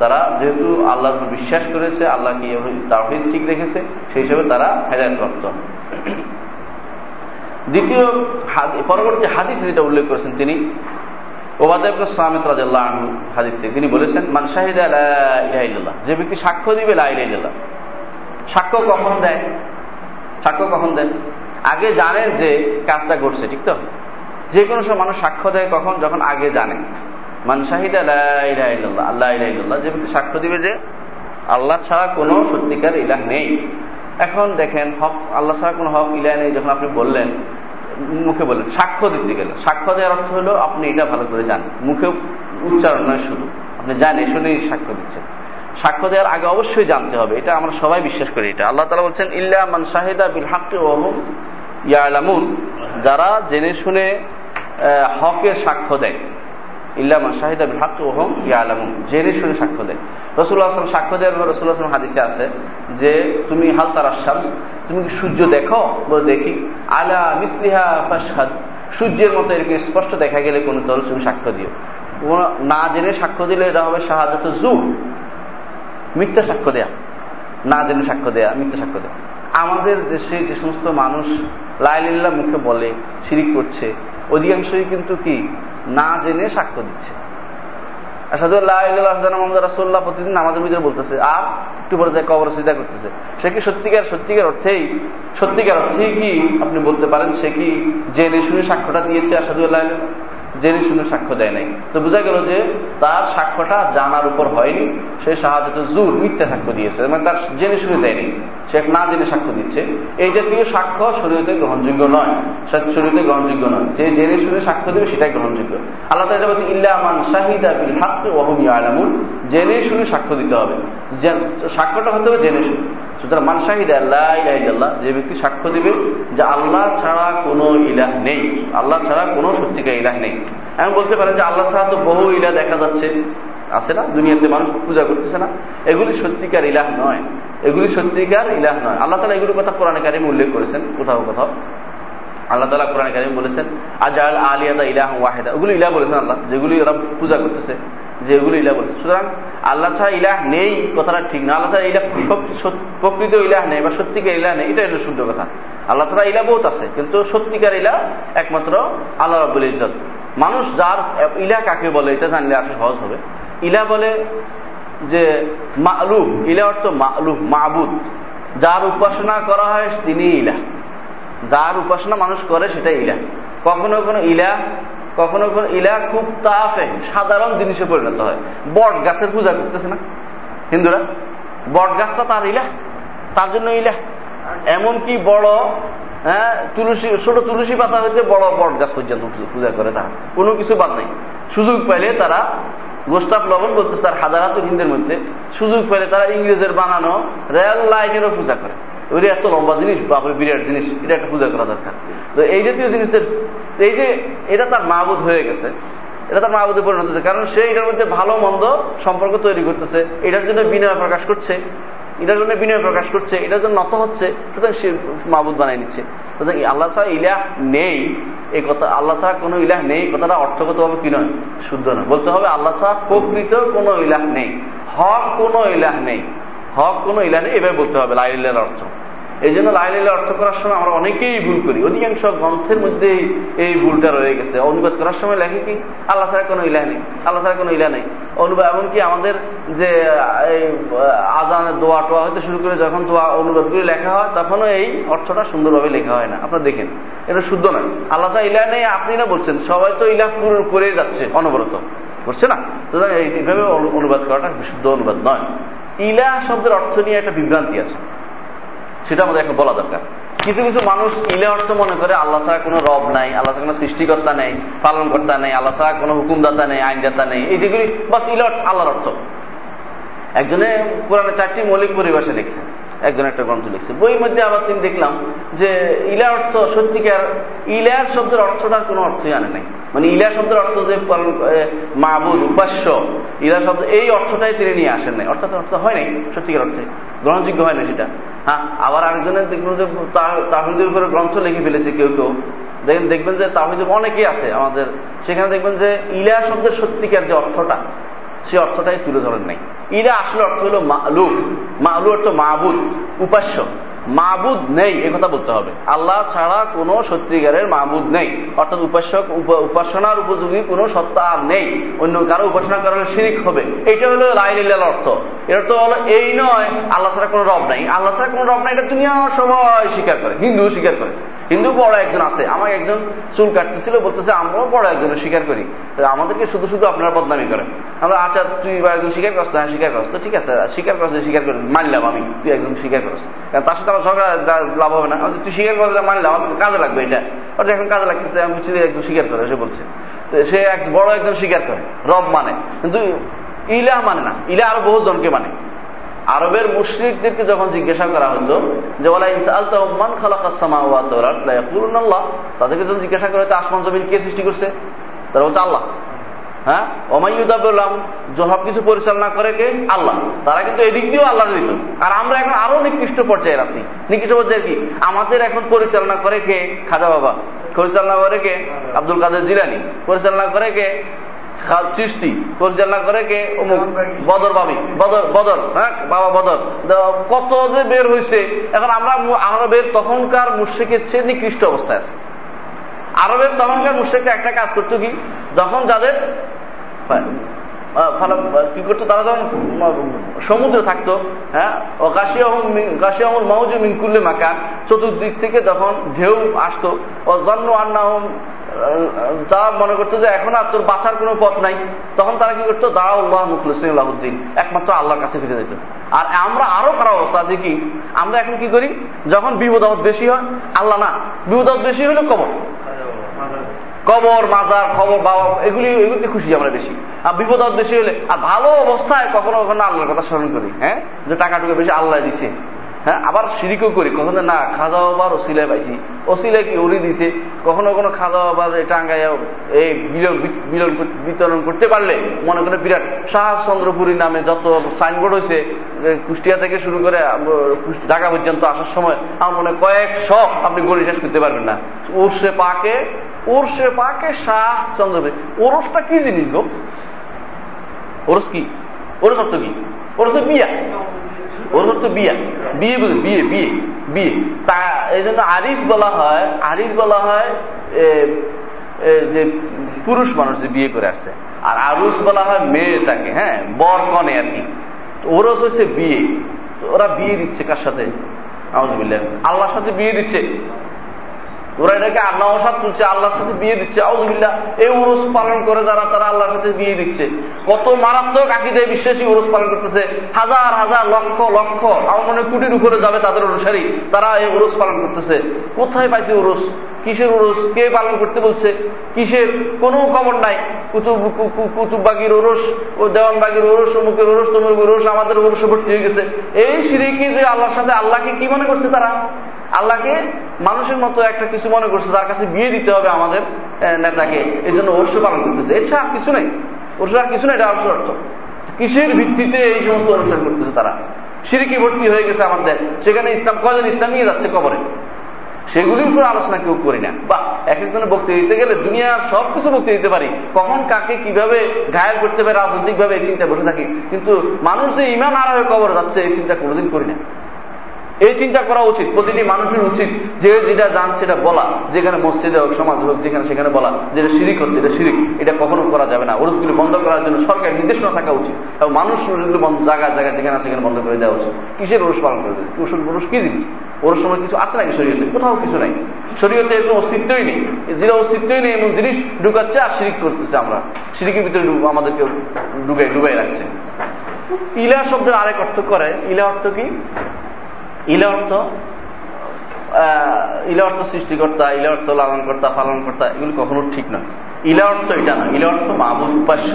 তারা যেহেতু আল্লাহর উপর বিশ্বাস করেছে, আল্লাহকে তাওহীদ ঠিক রেখেছে, সেই হিসেবে তারা হেদায়েত প্রাপ্ত। দ্বিতীয় পরবর্তী হাদিস যেটা উল্লেখ করেছেন তিনি, ওয়াদা ইবনে সামেত রাদিয়াল্লাহু আনহু হাদিস থেকে, তিনি বলেছেন, মান শাহিদা লা ইলাহা ইল্লাল্লাহ, যে ব্যক্তি সাক্ষ্য দিবে লা ইলাহা ইল্লাল্লাহ, সাক্ষ্য কখন দেয়? সাক্ষ্য কখন দেন? আগে জানেন যে কাজটা ঘটছে, ঠিক তো? যে কোনো সময় মানুষ সাক্ষ্য দেয় কখন? যখন আগে জানেন। মান শাহিদা লা ইলাহা ইল্লাল্লাহ, আল্লাহ ইলাহা ইল্লাল্লাহ, যে ব্যক্তি সাক্ষ্য দিবে যে আল্লাহ ছাড়া কোনো সত্যিকার ইলাহ নেই। এখন দেখেন, হক আল্লাহ ছাড়া কোনো হক ইলাহ নেই, যখন আপনি বললেন, মুখে বললেন, সাক্ষ্য দিতে গেলেন। সাক্ষ্য দেওয়ার অর্থ হলো আপনি এটা ভালো করে জানেন, মুখে উচ্চারণ নয়, শুধু আপনি জানেন, শুনেই সাক্ষ্য দিচ্ছেন। সাক্ষ্য দেওয়ার আগে অবশ্যই জানতে হবে, এটা আমরা সবাই বিশ্বাস করি। এটা আল্লাহ তাআলা বলছেন, ইল্লা মান শাহিদা বিল হাক্কি ওয়া হুম ইয়ালামুন, যারা জেনে শুনে হকের সাক্ষ্য দেয়। ইল্লা মান শাহিদা বিল হাক্কি ওয়া হুম ইয়ালামুন, জেনে শুনে সাক্ষ্য দেয়। রাসূলুল্লাহ সাল্লাল্লাহু আলাইহি ওয়াসাল্লাম সাক্ষ্য দেওয়ার পর রাসূলুল্লাহ সাল্লাল্লাহু আলাইহি ওয়াসাল্লাম হাদিসে আছে যে, তুমি হাল তারা শামস, তুমি কি সূর্য দেখো? বলে দেখি। আলা মিসলিহা ফাশহাদ, সূর্যের মতো এরকম স্পষ্ট দেখা গেলে কোনো তরল তুমি সাক্ষ্য দিও। না জেনে সাক্ষ্য দিলে এটা হবে শাহাদাতু যুর, মিথ্যা সাক্ষ্য দেয়া। না জেনে সাক্ষ্য দেয়া, মিথ্যা সাক্ষ্য দেয়া। আমাদের দেশে যে সমস্ত মানুষ লাইলিল্লাহ মুখে বলে, শিরিক করছে, অধিকাংশই কিন্তু কি, না জেনে সাক্ষ্য দিচ্ছে। আসাদু লাইলিল্লাহ মুহাম্মাদুর রাসূলুল্লাহ প্রতিদিন নামাজের ভিতরে বলতেছে, আর একটু পরে যায় কবর সিজদা করতেছে। সে কি সত্যিকার অর্থেই কি আপনি বলতে পারেন সে কি জেনে শুনে সাক্ষ্যটা দিয়েছে? আসাদু লাইলিল্লাহ, জেনে শুনে সাক্ষ্য দেয় নাই। তো বোঝা গেল যে তার সাক্ষ্যটা জানার উপর হয়নি, সে শাহাদাতু যুর, মিথ্যা সাক্ষ্য দিয়েছে, মানে তার জেনে শুনে দেয়নি, সে না জেনে সাক্ষ্য দিচ্ছে। এই জাতীয় সাক্ষ্য শরীয়তে গ্রহণযোগ্য নয়, শরীয়তে গ্রহণযোগ্য নয়। যে জেনে শুনে সাক্ষ্য দেবে সেটাই গ্রহণযোগ্য। আল্লাহ তাআলা বলেছেন, ইল্লা মান শাহিদা বিল হাক্কি ওয়া হুম ইয়ালামুন, জেনে শুনে সাক্ষ্য দিতে হবে। সাক্ষ্যটা হতে হবে জেনে শুনে। সুতরাং মান শাহিদা লা ইলাহা ইল্লাল্লাহ, যে ব্যক্তি সাক্ষ্য দিবে যে আল্লাহ ছাড়া কোনো ইলাহ নেই, আল্লাহ ছাড়া কোনো সত্যিকার ইলাহ নেই। আমি বলতে পারেন যে আল্লাহ ছাড়া তো বহু ইলাহ দেখা যাচ্ছে, আছে না? দুনিয়াতে মানুষ পূজা করতেছে না, এগুলি সত্যিকার ইলাহ নয়, এগুলি সত্যিকার ইলাহ নয়। আল্লাহ তাআলা এগুলোর কথা কোরআন কারিমে উল্লেখ করেছেন কোথাও কোথাও। আল্লাহ তাআলা কোরআন কারিমে বলেছেন, আজআল আলিয়াতা ইলাহান ওয়াহিদা, ওগুলো ইলাহ বলেছেন আল্লাহ, যেগুলি ওরা পূজা করতেছে, যেগুলো ইলাহ বলেছেন। সুতরাং আল্লাহ ছাড়া ইলাহ নেই কথাটা ঠিক না। আল্লাহ ছাড়া ইলাহ, প্রকৃত ইলাহ নেই বা সত্যিকার ইলাহ নেই, এটা হলো শুদ্ধ কথা। আল্লাহ ছাড়া ইলাহ বহুত আছে, কিন্তু সত্যিকার ইলাহ একমাত্র আল্লাহ রাব্বুল ইজ্জত। মানুষ যার ইলাহ কাকে বলে এটা জানলে আর সহজ হবে। ইলাহ বলে যে মা'লুহ, ইলাহ অর্থ মা'লুহ, মা'বুদ, যার উপাসনা করা হয় তিনি ইলাহ, যার উপাসনা মানুষ করে সেটাই ইলাহ। কখনো কোনো ইলাহ খুব তাফে, সাধারণ জিনিসে পরিণত হয়। বট গাছের পূজা করতেছে না হিন্দুরা, বট গাছটা তার ইলাহ, তার জন্য ইলাহ। এমনকি বড় তুলসী, ছোট তুলসী পাতা হয়েছে বড় বট গাছ পর্যন্ত পূজা করে তারা, কোনো কিছু বাদ নাই। সুযোগ পাইলে তারা গোস্তাপ লবণ বলতেছে, তার হাজারাত হিন্দের মধ্যে সুযোগ পাইলে তারা ইংরেজের বানানো রেল লাইনেরও পূজা করে। ওইটা এত লম্বা জিনিস, বাপের বিরাট জিনিস, এটা একটা পূজা করা দরকার। তো এই জাতীয় জিনিসের এই যে এটা তার মাহবুদ হয়ে গেছে, এটা তার মাহবুদে পরিণত হচ্ছে, কারণ সে এটার মধ্যে ভালো মন্দ সম্পর্ক তৈরি করতেছে, এটার জন্য বিনয় প্রকাশ করছে, এটার জন্য নত হচ্ছে। সুতরাং সে মাহবুদ বানাই নিচ্ছে। সুতরাং আল্লাহ ছাড়া ইলাহ নেই এই কথা, আল্লাহ ছাড়া কোনো ইলাহ নেই কথাটা অর্থগতভাবে কি নয়, শুদ্ধ নয়। বলতে হবে আল্লাহ ছাড়া প্রকৃত কোনো ইলাহ নেই, হক কোনো ইলাহ নেই, এভাবে বলতে হবে লাইলার অর্থ। এই জন্য লাইলার অর্থ করার সময় আমরা অনেকেই ভুল করি, অধিকাংশ গ্রন্থের মধ্যে এই ভুলটা রয়ে গেছে। অনুবাদ করার সময় লেখে কি, আল্লাহ ছাড়া কোনো ইলাহ নেই। অনুবাদ, এমনকি আমাদের যে আজানের দোয়া টোয়া হতে শুরু করে যখন দোয়া অনুবাদগুলি লেখা হয় তখনও এই অর্থটা সুন্দরভাবে লেখা হয় না। আপনারা দেখেন, এটা শুদ্ধ নয়। আল্লাহ ছাড়া ইলাহ নেই আপনি না বলছেন, সবাই তো ইলাহ পূরণ করে যাচ্ছে, অনবরত করছে না। সুতরাং এইভাবে অনুবাদ করাটা বিশুদ্ধ অনুবাদ নয়। ইলাহ শব্দের অর্থ নিয়ে একটা বিভ্রান্তি আছে, সেটা আমাদের এখন বলা দরকার। কিছু কিছু মানুষ ইলাহ অর্থ মনে করে আল্লাহ ছাড়া কোনো রব নাই, আল্লাহ ছাড়া কোনো সৃষ্টিকর্তা নেই, পালনকর্তা নেই, আল্লাহ ছাড়া কোনো হুকুমদাতা নেই, আইনদাতা নেই। এই যেগুলি বাস ইলাহ, আল্লাহর অর্থ। একজনে কোরআনে 4টি মৌলিক পরিভাষা লিখছে, একজন একটা গ্রন্থ লিখছে। বইয়ের মধ্যে আবার তিনি দেখলাম যে ইলাহ অর্থ সত্যিকার, ইলাহ শব্দের অর্থটার কোনো অর্থই আনে নাই। মানে ইলাহ শব্দের অর্থ যে মাবুদ, উপাস্য, ইলাহ শব্দ এই অর্থটাই তিনি নিয়ে আসেন নাই, অর্থাৎ অর্থ হয় নাই, সত্যিকার অর্থে গ্রহণযোগ্য হয় না সেটা। হ্যাঁ, আবার আরেকজনের দেখবেন যে তাওহীদের উপরে গ্রন্থ লিখে ফেলেছে কেউ, দেখবেন যে তাওহীদের অনেকেই আছে আমাদের, সেখানে দেখবেন যে ইলাহ শব্দের সত্যিকার যে অর্থটা সেই অর্থটাই তুলে ধরেন নাই। ইলাহ আসলে অর্থ হলো মা'লুহ, মা'লুহ অর্থ মা'বুদ, উপাস্য। মাবুদ নেই, একথা বলতে হবে। আল্লাহ ছাড়া কোনো সত্যিকারের মাবুদ নেই, অর্থাৎ উপাসনার উপযোগী কোনো সত্তা আর নেই। অন্য কারো উপাসনা করা হলে শিরিক হবে, এটা হলো লা ইলাহা ইল্লাল্লাহ অর্থ। এর অর্থ হলো এই নয় আল্লাহ ছাড়া কোনো রব নাই, আল্লাহ ছাড়া কোনো রব নাই, এটা দুনিয়া সবাই স্বীকার করে, হিন্দুও স্বীকার করে। হিন্দু বড় একজন আছে, আমাকে একজন চুল কাটতেছিল, বলতেছে আমরাও বড় একজন স্বীকার করি, আমাদেরকে শুধু শুধু আপনারা বদনামি করেন। আমরা আচ্ছা তুই একজন স্বীকার করছ, হ্যাঁ স্বীকার করছ, ঠিক আছে স্বীকার করছ, স্বীকার করি মানলাম আমি, তুই একজন স্বীকার করছ, কারণ তার সাথে আমার সরকার লাভ হবে না, তুই স্বীকার করছ মানলাম, আমার কাজে লাগবে এটা, ওটা এখন কাজে লাগতেছে। আমি বুঝছি একজন স্বীকার করে, সে বলছে সে এক বড় একজন স্বীকার করে, রব মানে, কিন্তু ইলাহ মানে না, ইলাহ আরো বহু জনকে মানে। আরবের মুশরিকদেরকে যখন জিজ্ঞাসা করা হতো যে ওয়ালা ইন সাআলতাহুম মান খালাকাস সামাওয়াতি ওয়াল আরদ লা ইয়াকুলুনা আল্লাহ, তাদেরকে যখন জিজ্ঞাসা করা হতো আসমান জমিন কে সৃষ্টি করছে, তারা বলতো আল্লাহ। হ্যাঁ ওমা ইয়াদাব্বিরুল আমর, সব কিছু পরিচালনা করে কে? আল্লাহ। তারা কিন্তু এদিক দিয়েও আল্লাহ দিত। আর আমরা এখন আরো নিকৃষ্ট পর্যায়ে আছি। নিকৃষ্ট পর্যায়ে কি? আমাদের এখন পরিচালনা করে কে? খাজা বাবা। পরিচালনা করে কে? আব্দুল কাদের জিলানী। পরিচালনা করে কে? সৃষ্টি। পরিচালনা করে কে? অমুক বদর বাবি, বদর হ্যাঁ বাবা বদর। কত যে বের হয়েছে এখন। আমরা আরবের তখনকার মুশরিকের চেয়ে নিকৃষ্ট অবস্থায় আছে। আরবের তখনকার মুশরিকরা একটা কাজ করতো কি, যখন যাদের কি করতো, তারা যখন সমুদ্রে থাকতো, হ্যাঁ গাশিয়াহুল মাউজু মিন কুল্লি মাকান, চতুর্দিক থেকে যখন ঢেউ আসতো, ওয়াজান্নু আন্নাহুম, তারা মনে করতো যে এখন আর তোর বাঁচার কোনো পথ নাই, তখন তারা কি করতো, দাউল্লাহ মুখলিসিন লাহুদ্দিন, একমাত্র আল্লাহর কাছে ফিরে যেত। আর আমরা আরো খারাপ অবস্থা আছে কি, আমরা এখন কি করি, যখন বিপদ আপদ বেশি হয়, আল্লাহ না, বিপদ আপদ বেশি হলে কবর মাজার খবর বাবা এগুলিতে খুশি আমরা বেশি। আর বিপদ আপদ বেশি হলে, আর ভালো অবস্থায় কখনো কখনো আল্লাহর কথা স্মরণ করি, হ্যাঁ যে টাকাটুকু বেশি আল্লাহ দিছে, হ্যাঁ আবার শিরিকও করি কখনো, না খাজা বাবার ওসিলা পাইছি, ওসিলা কি উড়ি দিছে, কখনো কখনো খাজা বাবার টাঙ্গাইয়া এই মিলন বিতরণ করতে পারলে মনে করে বিরাট, শাহ চন্দ্রপুরি নামে যত সাইনবোর্ড হয়েছে কুষ্টিয়া থেকে শুরু করে ঢাকা পর্যন্ত আসার সময় আমার মনে কয়েক শখ আপনি গড়ি শেষ করতে পারবেন না। ওরসে পাকে শাহ চন্দ্রপুরি। ওরসটা কি জিনিস গো? ওরস কি? ওরস অর্থ কি? ওরস তো বিয়া, বিয়ে বিয়ে বিয়ে বিয়ে বিয়ে। তা এই জন্য আরিস বলা হয়, আরিস বলা হয় যে পুরুষ মানুষ যে বিয়ে করে আসছে, আর আরুস বলা হয় মেয়েটাকে, হ্যাঁ বর কনে আর কি। ওরস হচ্ছে বিয়ে, ওরা বিয়ে দিচ্ছে কার সাথে? আউযুবিল্লাহ, আল্লাহর সাথে বিয়ে দিচ্ছে ওরা, এটাকে আল্লাহর তুলছে, আল্লাহর সাথে বিয়ে দিচ্ছে আউযুবিল্লাহ। এই ওরস পালন করে যারা, তারা আল্লাহর সাথে বিয়ে দিচ্ছে। কত মারাত্মক আকীদায় বিশ্বাসী ওরস পালন করতেছে, হাজার হাজার লক্ষ লক্ষ, আমার মনে কোটির উপরে যাবে তাদের অনুসারী, তারা এই ওরস পালন করতেছে। কোথায় পাইছে ওরস? কিসের ওরস? কে পালন করতে বলছে? কিসের? কোনো খবর নাই। কুতুবাগির ওরস, ও দেওয়ানবাগির ওরস, অমুকের ওরস, তমুকের ওরস, আমাদের ওরস ভর্তি হয়ে গেছে। এই শিরকি যে আল্লাহর সাথে, আল্লাহকে কি মনে করছে তারা? আল্লাহকে মানুষের মতো একটা কিছু মনে করছে, যার কাছে বিয়ে দিতে হবে আমাদের নেতাকে, এই জন্য ওরস পালন করতেছে। এছাড়া আর কিছু নেই, ওরস আর কিছু নেই। এটা অর্থ কিসের ভিত্তিতে এই সমস্ত অনুষ্ঠান করতেছে তারা? শিরকি ভর্তি হয়ে গেছে আমাদের। সেখানে ইসলাম, কয়জন ইসলাম নিয়ে যাচ্ছে কবরে? সেগুলির উপর আলোচনা কেউ করি না। বা এক একজনের বক্তৃতা দিতে গেলে দুনিয়ার সব কিছু বক্তৃতা দিতে পারি, কখন কাকে কিভাবে ঘায়াল করতে পারে রাজনৈতিক ভাবে এই চিন্তা বসে থাকি, কিন্তু মানুষ যে ইমান আর হয়ে কবর যাচ্ছে এই চিন্তা কোনোদিন করি না। এই চিন্তা করা উচিত, প্রতিটি মানুষের উচিত যে যেটা জান সেটা বলা, যেখানে মসজিদে হোক, সমাজ হোক, যেখানে সেখানে বলা যেটা শিরিক হচ্ছে এটা শিরিক, এটা কখনো করা যাবে না। ওরসগুলি বন্ধ করার জন্য সরকার নির্দেশনা থাকা উচিত, এবং মানুষ জায়গায় জায়গায় যেখানে সেখানে বন্ধ করে দেওয়া উচিত। কিসের ওরস পালন করবে? ওরস কি জিনিস? ওরস সময় কিছু আছে নাকি শরীয়তে? কোথাও কিছু নাই, শরীয়তে কোনো অস্তিত্বই নেই। যেটা অস্তিত্বই নেই এমন জিনিস ঢুকাচ্ছে আর শিরিক করতেছে, আমরা শিরিকের ভিতরে আমাদেরকে ডুবাই রাখছে। ইলা শব্দের আরেক অর্থ করে, ইলা অর্থ কি? ইলা অর্থ সৃষ্টিকর্তা, ইলা অর্থ লালনকর্তা, পালনকর্তা, এগুলো কখনো ঠিক নয়। ইলা অর্থ এটা না, ইলা অর্থ মাবুদ, উপাস্য।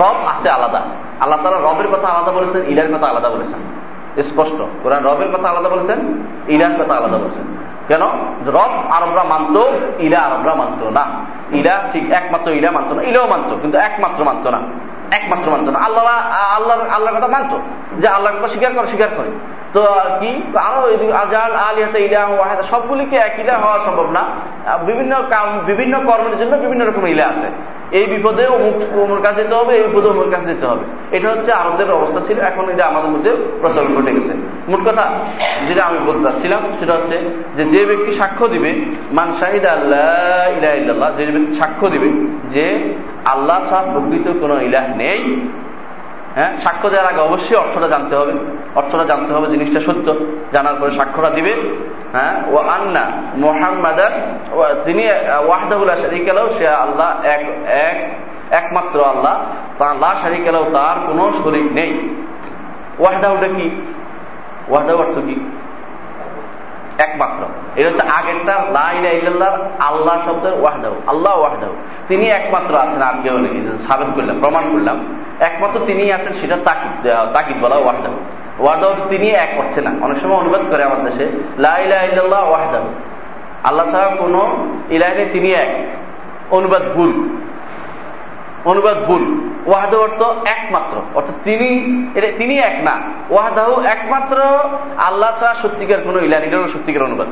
রব আছে আলাদা, আল্লাহ তাআলা রবের কথা আলাদা বলেছেন, ইলার কথা আলাদা বলেছেন, স্পষ্ট। কোরআন রবের কথা আলাদা বলেছেন, ইলার কথা আলাদা বলেছেন। কেন? রব আরবরা মানত, ইলা আরবরা মানত না। ইলা ঠিক একমাত্র ইলা মানত না, ইলাও মানত, কিন্তু একমাত্র মানত না, একমাত্র মানত না। আল্লাহর কথা মানত, যে আল্লাহর কথা স্বীকার করে। তো কি আরো আজাল আলিহাতে ইলাহ ওয়াহিদা, সবগুলিকে এক ইলাহ হওয়া সম্ভব না। বিভিন্ন কর্মের জন্য বিভিন্ন রকম ইলাহ আছে। এই বিপদে ওমর কাছে যেতে হবে, এই বিপদে ওমর কাছে যেতে হবে, এটা হচ্ছে আরবদের অবস্থা ছিল। এখন এটা আমাদের মধ্যে প্রচলন ঘটে গেছে। মোট কথা যেটা আমি বলতে চাচ্ছিলাম সেটা হচ্ছে যে, যে ব্যক্তি সাক্ষ্য দিবে, মান শাহিদা আল্লাহ ইলাহা ইল্লাল্লাহ, যে ব্যক্তি সাক্ষ্য দিবে যে আল্লাহ ছাড়া প্রকৃত কোনো ইলাহ নেই। হ্যাঁ, সাক্ষ্য দেওয়ার আগে অবশ্যই অর্থটা জানতে হবে, অর্থটা জানতে হবে, জিনিসটা সত্য জানার পরে সাক্ষ্যটা দিবে। হ্যাঁ, ও আন্না মুহাম্মাদান, তিনি ওয়াহদাহু লা শারীকা লাহু, সে আল্লাহ একমাত্র আল্লাহ, তার লা শারীকা লাহু, তার কোনো শরীক নেই। ওয়াহদাহুটা কি? ওয়াহদাহু অর্থ কি? একমাত্র। এটা হচ্ছে আগেরটা লা ইলাহা ইল্লাল্লাহ, আল্লাহ শব্দের ওয়াহদাহু, আল্লাহ ওয়াহদাহু, তিনি একমাত্র আছেন, আর কেউ নেই। সাবিত করলাম, প্রমাণ করলাম একমাত্র তিনি আছেন, সেটা তাকিদ বলা ওয়াহদাহু। ওয়াহদাহু তিনি এক করছে না, অনেক সময় অনুবাদ করে আমার দেশে লা ইলাহা ইল্লাল্লাহ ওয়াহদাহু, আল্লাহ ছাড়া কোনো ইলাহ নেই, তিনি এক। অনুবাদ ভুল, অনুবাদ ভুল। ওয়াহদাহু অর্থ একমাত্র, অর্থাৎ তিনি, এটা তিনি এক না, ওয়াহদাহু একমাত্র, আল্লাহ ছাড়া সত্যিকার কোনো ইলাহ নেই, সত্যিকার অনুবাদ।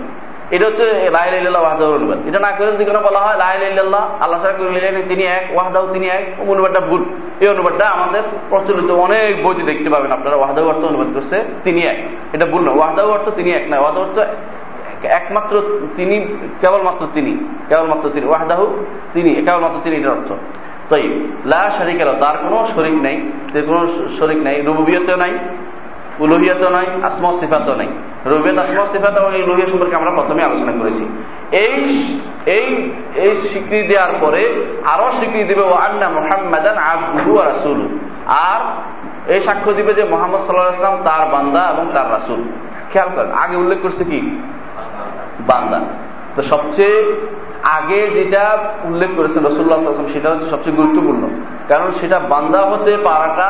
এটা হচ্ছে লা ইলাহা ইল্লাল্লাহ ওয়াহদাহুর অনুবাদ। এটা না করে যদি কোনো বলা হয় লা ইলাহা ইল্লাল্লাহ, আল্লাহ ছাড়া কোনো ইলাহ নেই, তিনি এক, ওয়াহদাহু তিনি এক, অনুবাদটা ভুল। এই অনুবাদটা আমাদের প্রচলিত অনেক বইতে দেখতে পাবেন আপনারা, ওয়াহদাহু অর্থ অনুবাদ করছে তিনি এক, এটা ভুল না। ওয়াহদাহু অর্থ তিনি এক না, ওয়াহদাহু অর্থ একমাত্র তিনি, কেবলমাত্র তিনি, কেবলমাত্র তিনি, ওয়াহদাহু তিনি, কেবলমাত্র তিনি, এটার অর্থ। তাই লা শারীকা লাহু, তার কোনো শরীক নেই, তার কোনো শরীক নেই, রুবুবিয়তও নাই, উলুহিয়তও নাই, আসমা ও সিফাতও নাই। রুবুবিয়ত, আসমা ও সিফাত এবং এই উলুহিয়ত সম্পর্কে আমরা প্রথমে আলোচনা করেছি। এই এই এই স্বীকৃতি দেওয়ার পরে আরো স্বীকৃতি দিবে ওয়া আন্না মুহাম্মাদান আবদুহু ওয়া রাসূলুহু, আর এই সাক্ষ্য দিবে যে মুহাম্মদ সাল্লাল্লাহু আলাইহি ওয়াসাল্লাম তার বান্দা এবং তার রাসূল। খেয়াল করেন, আগে উল্লেখ করছে কি? বান্দা। তো সবচেয়ে আগে যেটা উল্লেখ করেছেন রাসূলুল্লাহ সাল্লাল্লাহু আলাইহি ওয়াসাল্লাম, সেটা হচ্ছে সবচেয়ে গুরুত্বপূর্ণ, কারণ সেটা বান্দা হতে পারাটা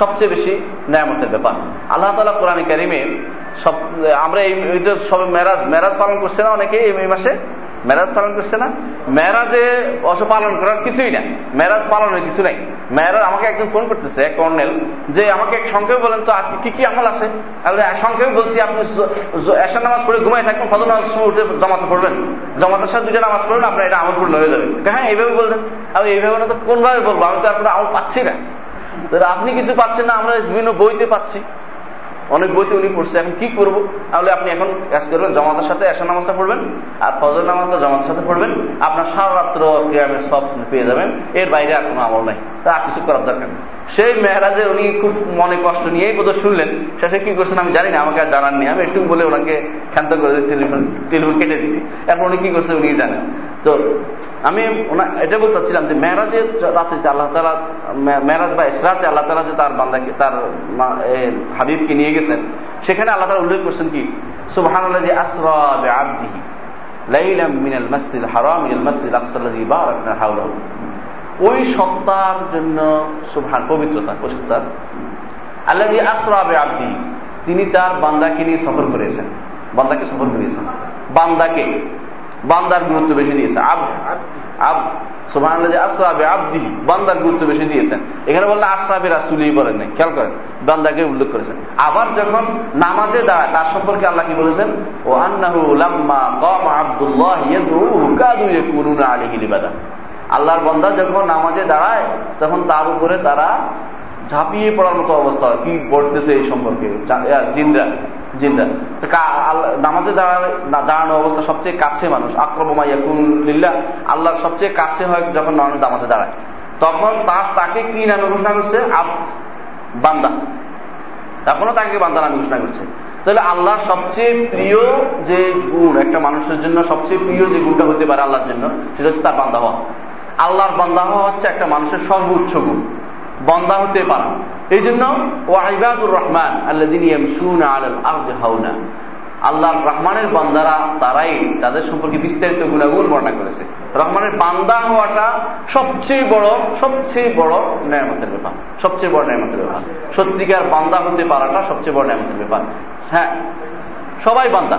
সবচেয়ে বেশি নিয়ামতের ব্যাপার। আল্লাহ তাআলা কোরআনে কারিমে সব, আমরা এই যে সব মেরাজ পালন করছে না অনেকে, এই মাসে মেরাজ পালন করছে না, মেরাজে অবশ্য পালন করার কিছুই না, মেরাজ পালনের কিছু নাই। মেরাজ, আমাকে একজন ফোন করতেছে, এক কর্নেল, যে আমাকে এক সংক্ষেপে বলেন তো আজকে কি কি আমল আছে। সংক্ষেপে বলছি, আপনি এশার নামাজ পড়ে ঘুমায় থাকবেন, ফজর নামাজ উঠে জামাতে পড়বেন, জামাতের সাথে দুইটা নামাজ পড়বেন, আপনার এটা আমল পূর্ণ হয়ে যাবে। হ্যাঁ, এইভাবে বললেন। আমি এইভাবে না তো কোনভাবে বলবো, আমি তো আপনার আমল পাচ্ছি না। আপনি কিছু পাচ্ছেন না, আমরা বিভিন্ন বইতে পাচ্ছি, অনেক বইতে উনি পড়ছে, এখন কি করবো? তাহলে আপনি এখন কাজ করবেন, জামাতের সাথে এশার নামাজটা পড়বেন, আর ফজর নামাজটা জামাতের সাথে পড়বেন, আপনার সারা রাত্র কিয়ামের সব পেয়ে যাবেন, এর বাইরে আর কোনো আমল নাই, তা আর কিছু করার দরকার নেই। সেই মেহরাজে উনি খুব মনে কষ্ট নিয়েই বোধ শুনলেন, শেষে কি করছেন আমি জানি না, আমাকে আর জানাননি, আমি একটু বলে ওনাকে ক্ষান্ত করে টেলিফোন কেটে দিচ্ছি। এখন উনি কি করছেন উনি জানেন। তো আমি এটা বলতে চাচ্ছিলাম যে মেহরাজের রাতে আল্লাহ তাআলা, মেহরাজ বা ইসরাতে আল্লাহ তাআলা যে তার বান্দাকে, তার হাবিবকে নিয়ে গেছেন, সেখানে আল্লাহ তাআলা উল্লেখ করছেন কি? সুবহানাল্লাযী আসরা বিআবদিহি লাইলাম মিনাল মাসজিদিল হারাম ইলাল মাসজিদিল আকসাল্লাযী বারাকনা হাওলাহু, ওই সত্তার জন্য সুবহান, পবিত্রতা, ওই সত্তার, আল্লাযী আসরা বিআবদিহি, তিনি তার বান্দাকে নিয়ে সফর করেছেন, বান্দাকে সফর করিয়েছেন, বান্দাকে, বান্দার গুরুত্ব বেশি দিয়েছেন। সুবহানাল্লাহ, আসরা বিআবদিহি, বান্দার গুরুত্ব বেশি দিয়েছেন। এখানে বললে আসরা বিরাসূলিহি বলেন না, খেয়াল করেন, বান্দাকে উল্লেখ করেছেন। আবার যখন নামাজে দাঁড়ায় তার সম্পর্কে আল্লাহ কি বলেছেন? ও আন্নাহু লাম্মা কামা আব্দুল্লাহ ইয়াদউহু কাদু ইয়াকুনুনা আলাইহি লিবাদা, আল্লাহর বান্দা যখন নামাজে দাঁড়ায় তখন তার উপরে তারা ঝাঁপিয়ে পড়ার মতো অবস্থা। কি ঘটতেছে এই সম্পর্কে জিন্দা জিন্দা, নামাজে দাঁড়ানো অবস্থা সবচেয়ে কাছে মানুষ, আকরামা ইয়াকুনুল্লাহ, আল্লাহর সবচেয়ে কাছে হয় যখন নামাজে দাঁড়ায়, তখন তাকে কি নামে ঘোষণা করছে? আব্দ, বান্দা, তখনও তাকে বান্দা নামে ঘোষণা করছে। তাহলে আল্লাহর সবচেয়ে প্রিয় যে গুণ, একটা মানুষের জন্য সবচেয়ে প্রিয় যে গুণটা হতে পারে আল্লাহর জন্য, সেটা হচ্ছে তার বান্দা হওয়া। আল্লাহর বান্দা হওয়া হচ্ছে একটা মানুষের সর্বোচ্চ গুণ, বান্দা হতে পারা। এই জন্য ওয়া ইবাদুর রহমান আল্লাযীনা ইয়ামশুনা আলাল আরদি হাওনা, আল্লাহর রহমানের বান্দারা তারাই, তাদের সম্পর্কে বিস্তারিত গুণাগুণ বর্ণনা করেছে। রহমানের বান্দা হওয়াটা সবচেয়ে বড় নিয়ামতের ব্যাপার, সবচেয়ে বড় নিয়ামতের ব্যাপার, সত্যিকার বান্দা হতে পারাটা সবচেয়ে বড় নিয়ামতের ব্যাপার। হ্যাঁ, সবাই বান্দা,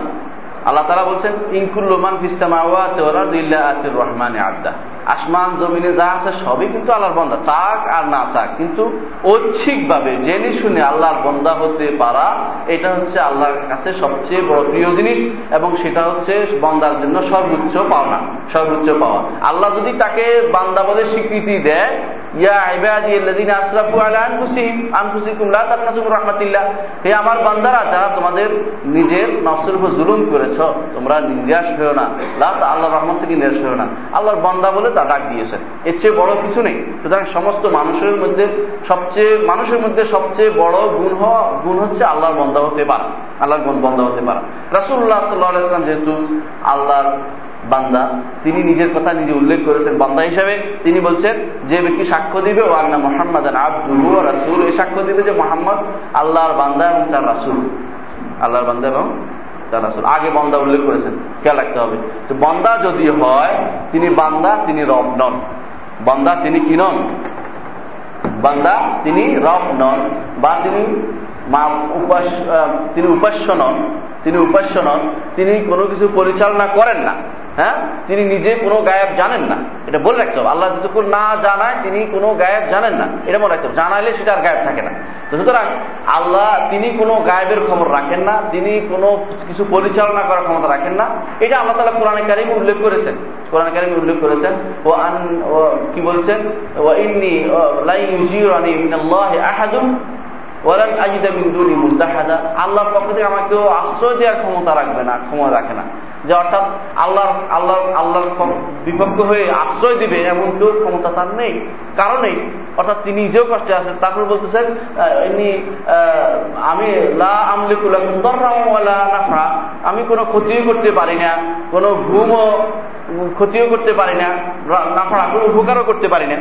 আল্লাহ তাআলা বলছেন ইনকুল্লু মান ফিস সামাওয়াতি ওয়াল আরদি ইল্লা আতির রহমানি আবদা, আসমান জমিনে যা আছে সবই কিন্তু আল্লাহর বান্দা, চাক আর না চাক, কিন্তু ঐচ্ছিকভাবে জেনে শুনে আল্লাহর বান্দা হতে পারা এটা হচ্ছে আল্লাহর কাছে সবচেয়ে বড় প্রিয় জিনিস, এবং সেটা হচ্ছে বান্দার জন্য সর্বোচ্চ পাওনা, সর্বোচ্চ পাওয়া। আল্লাহ যদি তাকে বান্দা বলে স্বীকৃতি দেয়, ইয়া ইবাদি আল্লাযিনা আসরাফু আলা আনফুসিকুম লা তাকনাতু মির রাহমাতিল্লাহ, হে আমার বান্দারা যারা তোমাদের নিজের নফসের উপর জুলুম করেছ তোমরা নিরাশ হও না, লা আল্লাহর রহমত থেকে নিরাশ হও না। আল্লাহর বান্দা বলে তা ডাক দিয়েছেন, এর চেয়ে বড় কিছু নেই। সুতরাং সমস্ত মানুষের মধ্যে সবচেয়ে বড় গুণ হচ্ছে আল্লাহর বান্দা হতে পারা, আল্লাহর বান্দা হতে পারা। রাসূলুল্লাহ সাল্লাল্লাহু আলাইহি ওয়াসাল্লাম যেহেতু আল্লাহর বান্দা, তিনি নিজের কথা নিজে উল্লেখ করেছেন বান্দা হিসাবে। তিনি বলছেন যে ব্যক্তি সাক্ষ্য দিবে ও আন্না মুহাম্মাদান আবদুহু ওয়া রাসূলুহু, এই সাক্ষ্য দিবে যে মুহাম্মদ আল্লাহর বান্দা এবং তার রাসূল, আল্লাহর বান্দা এবং তার রাসূল। আগে বান্দা উল্লেখ করেছেন, খেয়াল রাখতে হবে তো বান্দা যদি হয় তিনি বান্দা, তিনি রব নন। বান্দা তিনি কি নন? বান্দা তিনি রব নন, বা তিনি উপাস্য নন, তিনি কোনো কিছু পরিচালনা করেন না, হ্যাঁ, তিনি নিজে কোনো গায়েব জানেন না। এটা বলে রাখতে হবে, আল্লাহ যতক্ষণ না জানায় তিনি কোনো গায়েব জানেন না, এটা মনে রাখতে হবে। জানাইলে সেটা আর গায়েব থাকে না। তো সুতরাং আল্লাহ তিনি কোনো গায়েবের খবর রাখেন না, তিনি কোনো কিছু পরিচালনা করার ক্ষমতা রাখেন না। এটা আল্লাহ তাআলা কোরআনে কারিমে উল্লেখ করেছেন, কোরআনে কারিমে উল্লেখ করেছেন। ও কি বলছেন, ওয়া ইন্নী লা ইউজিরানি মিনাল্লাহি আহাদুন ওয়ালান আজিদা মিন দুনি মুলতাহাদা, আল্লাহর পক্ষ থেকে আমাকে আশ্রয় দেওয়ার ক্ষমতা রাখবে না, ক্ষমতা রাখে না। যে অর্থাৎ আল্লাহর বিপক্ষ হয়ে আশ্রয় দিবে এমন কেউ ক্ষমতা তার নেই, কারণে অর্থাৎ তিনি নিজেও কষ্টে আছেন। তারপর বলতেছেন আমি লা আমলিকু লাকুম দাররা ওয়ালা নাফা, আমি কোনো ক্ষতিও করতে পারি না, কোনো ক্ষতিও করতে পারি না, নাফা কোনো উপকারও করতে পারি না।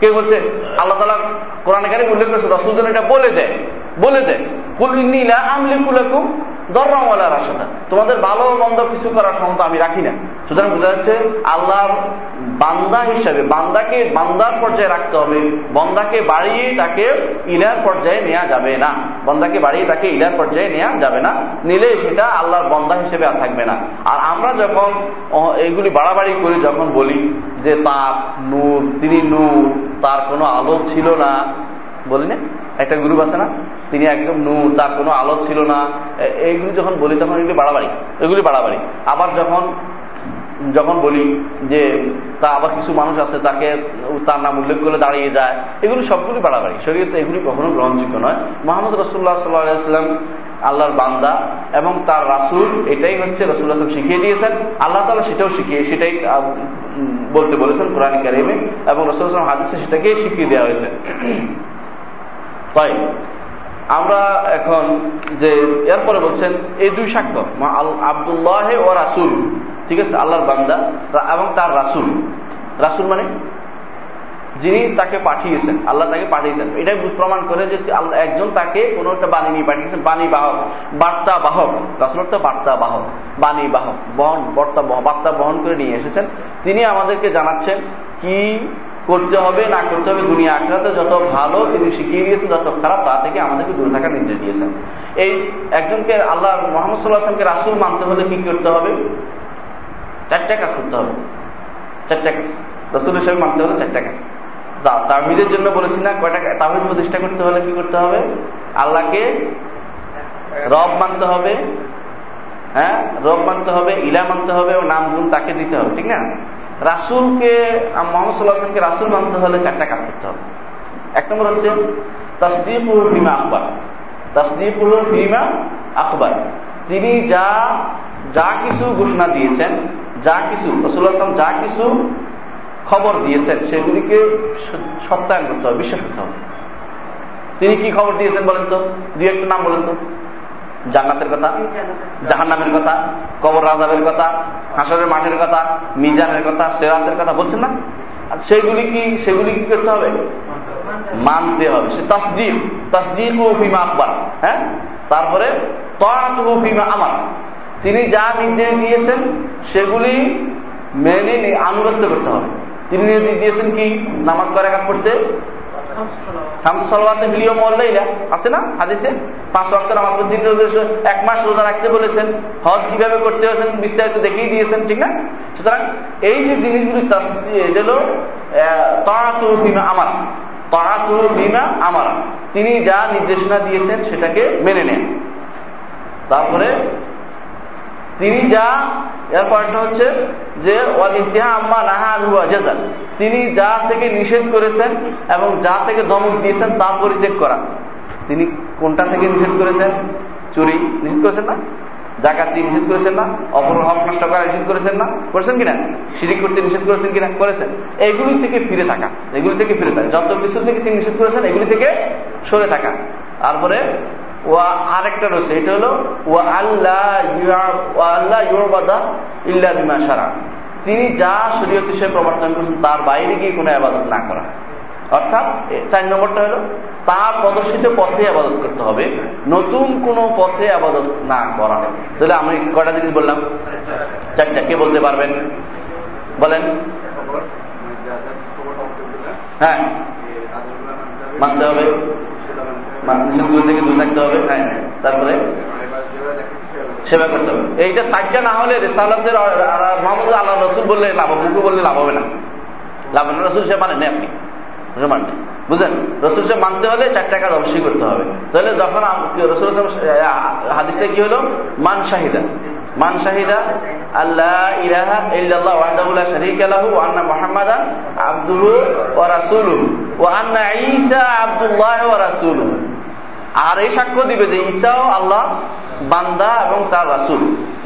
কে বলছে? আল্লাহ তাআলা কোরআনে কারিমে উল্লেখ করেছে, রাসূল এটা বলে দেয় কুল ইন্নী লা আমলিকু লাকুম দাররা ওয়ালা রাশাদা, তোমাদের ভালো মন্দ কিছু করার ক্ষমতা আমি রাখি না। সুতরাং বোঝা যাচ্ছে আল্লাহর বান্দা হিসাবে বান্দাকে বান্দার পর্যায়ে রাখতে হবে, বান্দাকে বাড়িয়ে তাকে ইলার পর্যায়ে নেওয়া যাবে না, বান্দাকে বাড়িয়ে তাকে ইলার পর্যায়ে নেওয়া যাবে না, নিলে সেটা আল্লাহর বান্দা হিসেবে আর থাকবে না। আর আমরা যখন এগুলি বাড়াবাড়ি করি, যখন বলি যে তার নূর, তিনি নূর, তার কোনো আলো ছিল না, বলি না একটা গ্রুপ আছে না, তিনি একদম নূর, তার কোনো আলো ছিল না, এইগুলি যখন বলি তখন এগুলি বাড়াবাড়ি। আবার যখন বলি যে তা, আবার কিছু মানুষ আছে তার নাম উল্লেখ করে দাঁড়িয়ে যায়, এগুলি সবগুলি বাড়াবাড়ি। শরীয়তে এগুলি কখনো গ্রহণযোগ্য নয়। মুহাম্মদ রাসূলুল্লাহ সাল্লাল্লাহু আলাইহি ওয়াসাল্লাম আল্লাহর বান্দা এবং তার রাসূল, এটাই হচ্ছে রাসূলুল্লাহ সাল্লাল্লাহু আলাইহি ওয়াসাল্লাম শিখিয়ে দিয়েছেন। আল্লাহ তাআলা সেটাও শিখিয়ে সেটাই বলতে বলেছেন কোরআন কারিমে, এবং রাসূলুল্লাহ সাল্লাল্লাহু আলাইহি ওয়াসাল্লাম হাদিসে সেটাকে শিখিয়ে দেওয়া হয়েছে। তাই আমরা এখন যে এরপরে বলছেন এই দুই সাক্ষ্য, আব্দুল্লাহ ও রাসূল, ঠিক আছে, আল্লাহর বান্দা এবং তার রাসূল। রাসূল মানে যিনি তাকে পাঠিয়েছেন, আল্লাহ তাকে পাঠিয়েছেন। এটাই প্রমাণ করে যে একজন তাকে কোনো একটা বাণী নিয়ে পাঠিয়েছেন, বাণী বাহক, বার্তা বাহক। রাসূল তো বার্তা বাহক, বাণী বাহক, বহন, বার্তা বহন করে নিয়ে এসেছেন। তিনি আমাদেরকে জানাচ্ছেন কি করতে হবে না করতে হবে, দুনিয়া আখিরাতে যত ভালো তিনি শিখিয়ে দিয়েছেন, যত খারাপ তা থেকে আমাদেরকে দূরে থাকার নির্দেশ দিয়েছেন। এই একজনকে আল্লাহ মুহাম্মদ সাল্লাল্লাহু আলাইহি ওয়াসাল্লামকে রাসূল মানতে হলে কি করতে হবে? চারটা কাজ করতে হবে, চারটা কাজ। রাসূল হিসেবে মানতে হলে চারটা কাজ। যা তাওহীদের জন্য বলেছি না, কয়টা? তাওহীদ প্রতিষ্ঠা করতে হলে কি করতে হবে? আল্লাহকে রব মানতে হবে, হ্যাঁ, রব মানতে হবে, ইলা মানতে হবে, ও নাম গুণ তাকে দিতে হবে, ঠিক না? রাসূলকে, মুহাম্মদ সাল্লাল্লাহু আলাইহি ওয়াসাল্লামকে রাসূল মানতে হলে চারটা কাজ করতে হবে। এক নম্বর হচ্ছে তাসদীকুহু ফিমা আখবার, তাসদীকুহু ফিমা আখবার, তিনি যা কিছু ঘোষণা দিয়েছেন, যা কিছু রাসূলুল্লাহ সাল্লাল্লাহু আলাইহি ওয়াসাল্লাম যা কিছু খবর দিয়েছেন সেগুলিকে সত্যায়ন করতে হবে, বিশ্বাস করতে হবে। তিনি কি খবর দিয়েছেন বলেন তো? দুই একটা নাম বলেন তো। জান্নাতের কথা, জাহান্নামের কথা, কবর আযাবের কথা, হাসরের মাঠের কথা, মিজানের কথা, সিরাতের কথা বলছেন না? আর সেগুলি কি করতে হবে? মানতে হবে। সে তাসদীকু ফিমা আখবার, হ্যাঁ। তারপরে তাআতুহু ফিমা আমার, তিনি যা নির্দেশ দিয়েছেন সেগুলি মেনে আনুগত্য করতে হবে। তিনি নির্দেশ দিয়েছেন কি? নামাজ কয় রাকাত পড়তে? আছে না হাদিসে, 5 ওয়াক্ত নামাজ প্রতিদিন এক মাস রোজা রাখতে বলেছেন, হজ কিভাবে করতে হয়েছেন বিস্তারিত দেখিয়ে দিয়েছেন, ঠিক না? সুতরাং এই যে জিনিসগুলি এটা হল তাআতুল বিমা আমারা, তাআতুল বিমা আমারা, তিনি যা নির্দেশনা দিয়েছেন সেটাকে মেনে নেন। তারপরে তিনি যা, এর পরেরটা হচ্ছে যে ওয়াল ইনতিহা আম্মা নাহা আনহু ওয়াজাজা, তিনি যা থেকে নিষেধ করেছেন এবং যা থেকে দমন দিয়েছেন তা পরিত্যাগ করা। তিনি কোনটা থেকে নিষেধ করেছেন? চুরি নিষেধ করেছেন না, জাকাত নিষেধ করেছেন না, অপর হক নষ্ট করা নিষেধ করেছেন না, করেছেন কিনা, শিরিক করতে নিষেধ করেছেন কিনা, করেছেন। এগুলি থেকে ফিরে থাকা, এগুলি থেকে ফিরে থাকা, যত কিছু থেকে তিনি নিষেধ করেছেন এগুলি থেকে সরে থাকা। তারপরে আরেকটা রয়েছে, এটা হলো ইল্লা বিমা শারা, তিনি যা শরীয়ত হিসেবে প্রবর্তন করেছেন তার বাইরে গিয়ে কোনো ইবাদত না করা। অর্থাৎ 4 নম্বরটা হলো তার প্রদর্শিত পথে ইবাদত করতে হবে, নতুন কোনো পথে ইবাদত না করা। তাহলে আমি কয়টা জিনিস বললাম? 4টা। কে বলতে পারবেন বলেন? হ্যাঁ, মানতে হবে, নিষেধগুলো থেকে দূরে থাকতে হবে, হ্যাঁ, তারপরে সেবা করতে হবে। এইটা 4টা না হলে রিসালাতের মোহাম্মদ আল্লাহ রসুল বললে লাভ হবে, মুখে বললে লাভ হবে না, লাভ হবে না। রসুল সে মানেন, আপনি মানবেন, বুঝলেন? রসুল সে মানতে হলে 4টা কাজ অবশ্যই করতে হবে। তাহলে যখন রসুল হাদিসটা কি হলো, মান শাহিদা, মান শাহিদা আল্লাহ ইলাহা ইল্লাল্লাহ ওয়াহদাহু লা শারীকা লাহু ওয়া আন্না মুহাম্মাদান আবদুহু ওয়া রাসূলুহু ওয়া আন্না ঈসা আবদুল্লাহ ওয়া রাসূলুহু, আর এই সাক্ষ্য দিবে যে ঈসাও আল্লাহ বান্দা এবং তার রাসূল।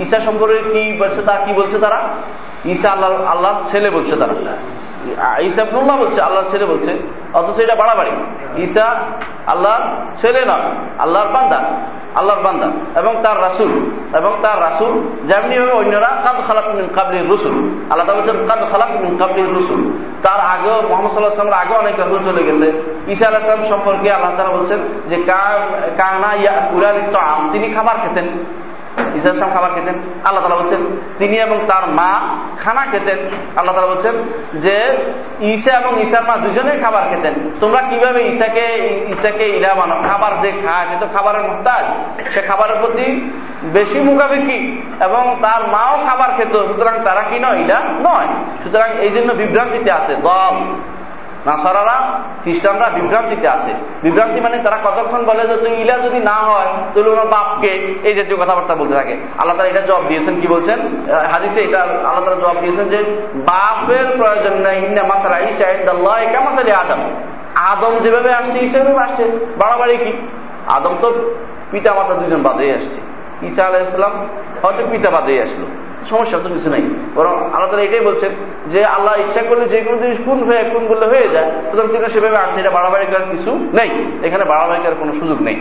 ঈসা সম্পর্কে কি বলছে, তা কি বলছে তারা? ঈসা আল্লাহর ছেলে বলছে তারা, ঈসা ইবনুল্লাহ বলছে, আল্লাহর ছেলে বলছে। অথচ এটা বাড়াবাড়ি, ঈসা আল্লাহর ছেলে নয়, আল্লাহর বান্দা, আল্লাহর বান্দা এবং তার রাসূল, এবং তার রাসূল যেমনি ভাবে অন্যরা কাদ খালাক মিন ক্বাবলির রাসূল, আল্লাহ তাআলা বলেছেন কাদ খালাক মিন ক্বাবলির রাসূল, তার আগে মুহাম্মদ সাল্লাল্লাহু আলাইহি ওয়াসাল্লামের আগে অনেক রাসূল চলে গেছে। ঈসা আলাইহিস সালাম সম্পর্কে আল্লাহ তাআলা বলেছেন যে কানা ইয়াকুলাল তাআম, তিনি খাবার খেতেন, ঈসা আলাইহিস সালাম খাবার খেতেন। আল্লাহ তাআলা বলেছেন তিনি এবং তার মা খানা খেতেন। আল্লাহ তাআলা বলেছেন যে ঈসা এবং ঈসার মা দুজনেই খাবার খেতেন, তোমরা কিভাবে ঈসাকে ইলা মানো? খাবার যে খায় সে তো খাবারের মুহতাজ, সে খাবারের প্রতি বেশি মুখাপেক্ষী, এবং তার মাও খাবার খেত, সুতরাং তারা কি নয়, ইলা নয়। সুতরাং এই জন্য বিভ্রান্তিতে আছে, দম নাসারারা খ্রিস্টানরা বিভ্রান্তিতে আছে। বিভ্রান্তি মানে তারা কতক্ষণ বলে যে তুই ইলা যদি না হয় তাহলে ওনার বাপকে, এই জাতীয় কথাবার্তা বলতে থাকে। আল্লাহ তাআলা এটা জবাব দিয়েছেন, কি বলছেন হাদিসে, এটা আল্লাহ তাআলা জবাব দিয়েছেন যে বাপের প্রয়োজন নাই, ইন্না মাসালা ঈসা ইনদাল্লাহি কামাসালি আদম, আদম যেভাবে আসছে ঈসা সেভাবে আসছে, বাড়াবাড়ি কি? আদম তো পিতা মাতা দুজন বাদেই আসছে, ঈসা আলাইহিস সালাম হয়তো পিতা বাদেই আসলো, সমস্যা তো কিছু নাই। বরং আল্লাহ তাআলা এটাই বলছেন যে আল্লাহ ইচ্ছা করলে যে কোনো জিনিস কোন বললে হয়ে যায়, সুতরাং তিনি সেভাবে আনছে, এটা বাড়াবাড়ি করার কিছু নেই, এখানে বাড়াবাড়ি করার কোনো সুযোগ নেই।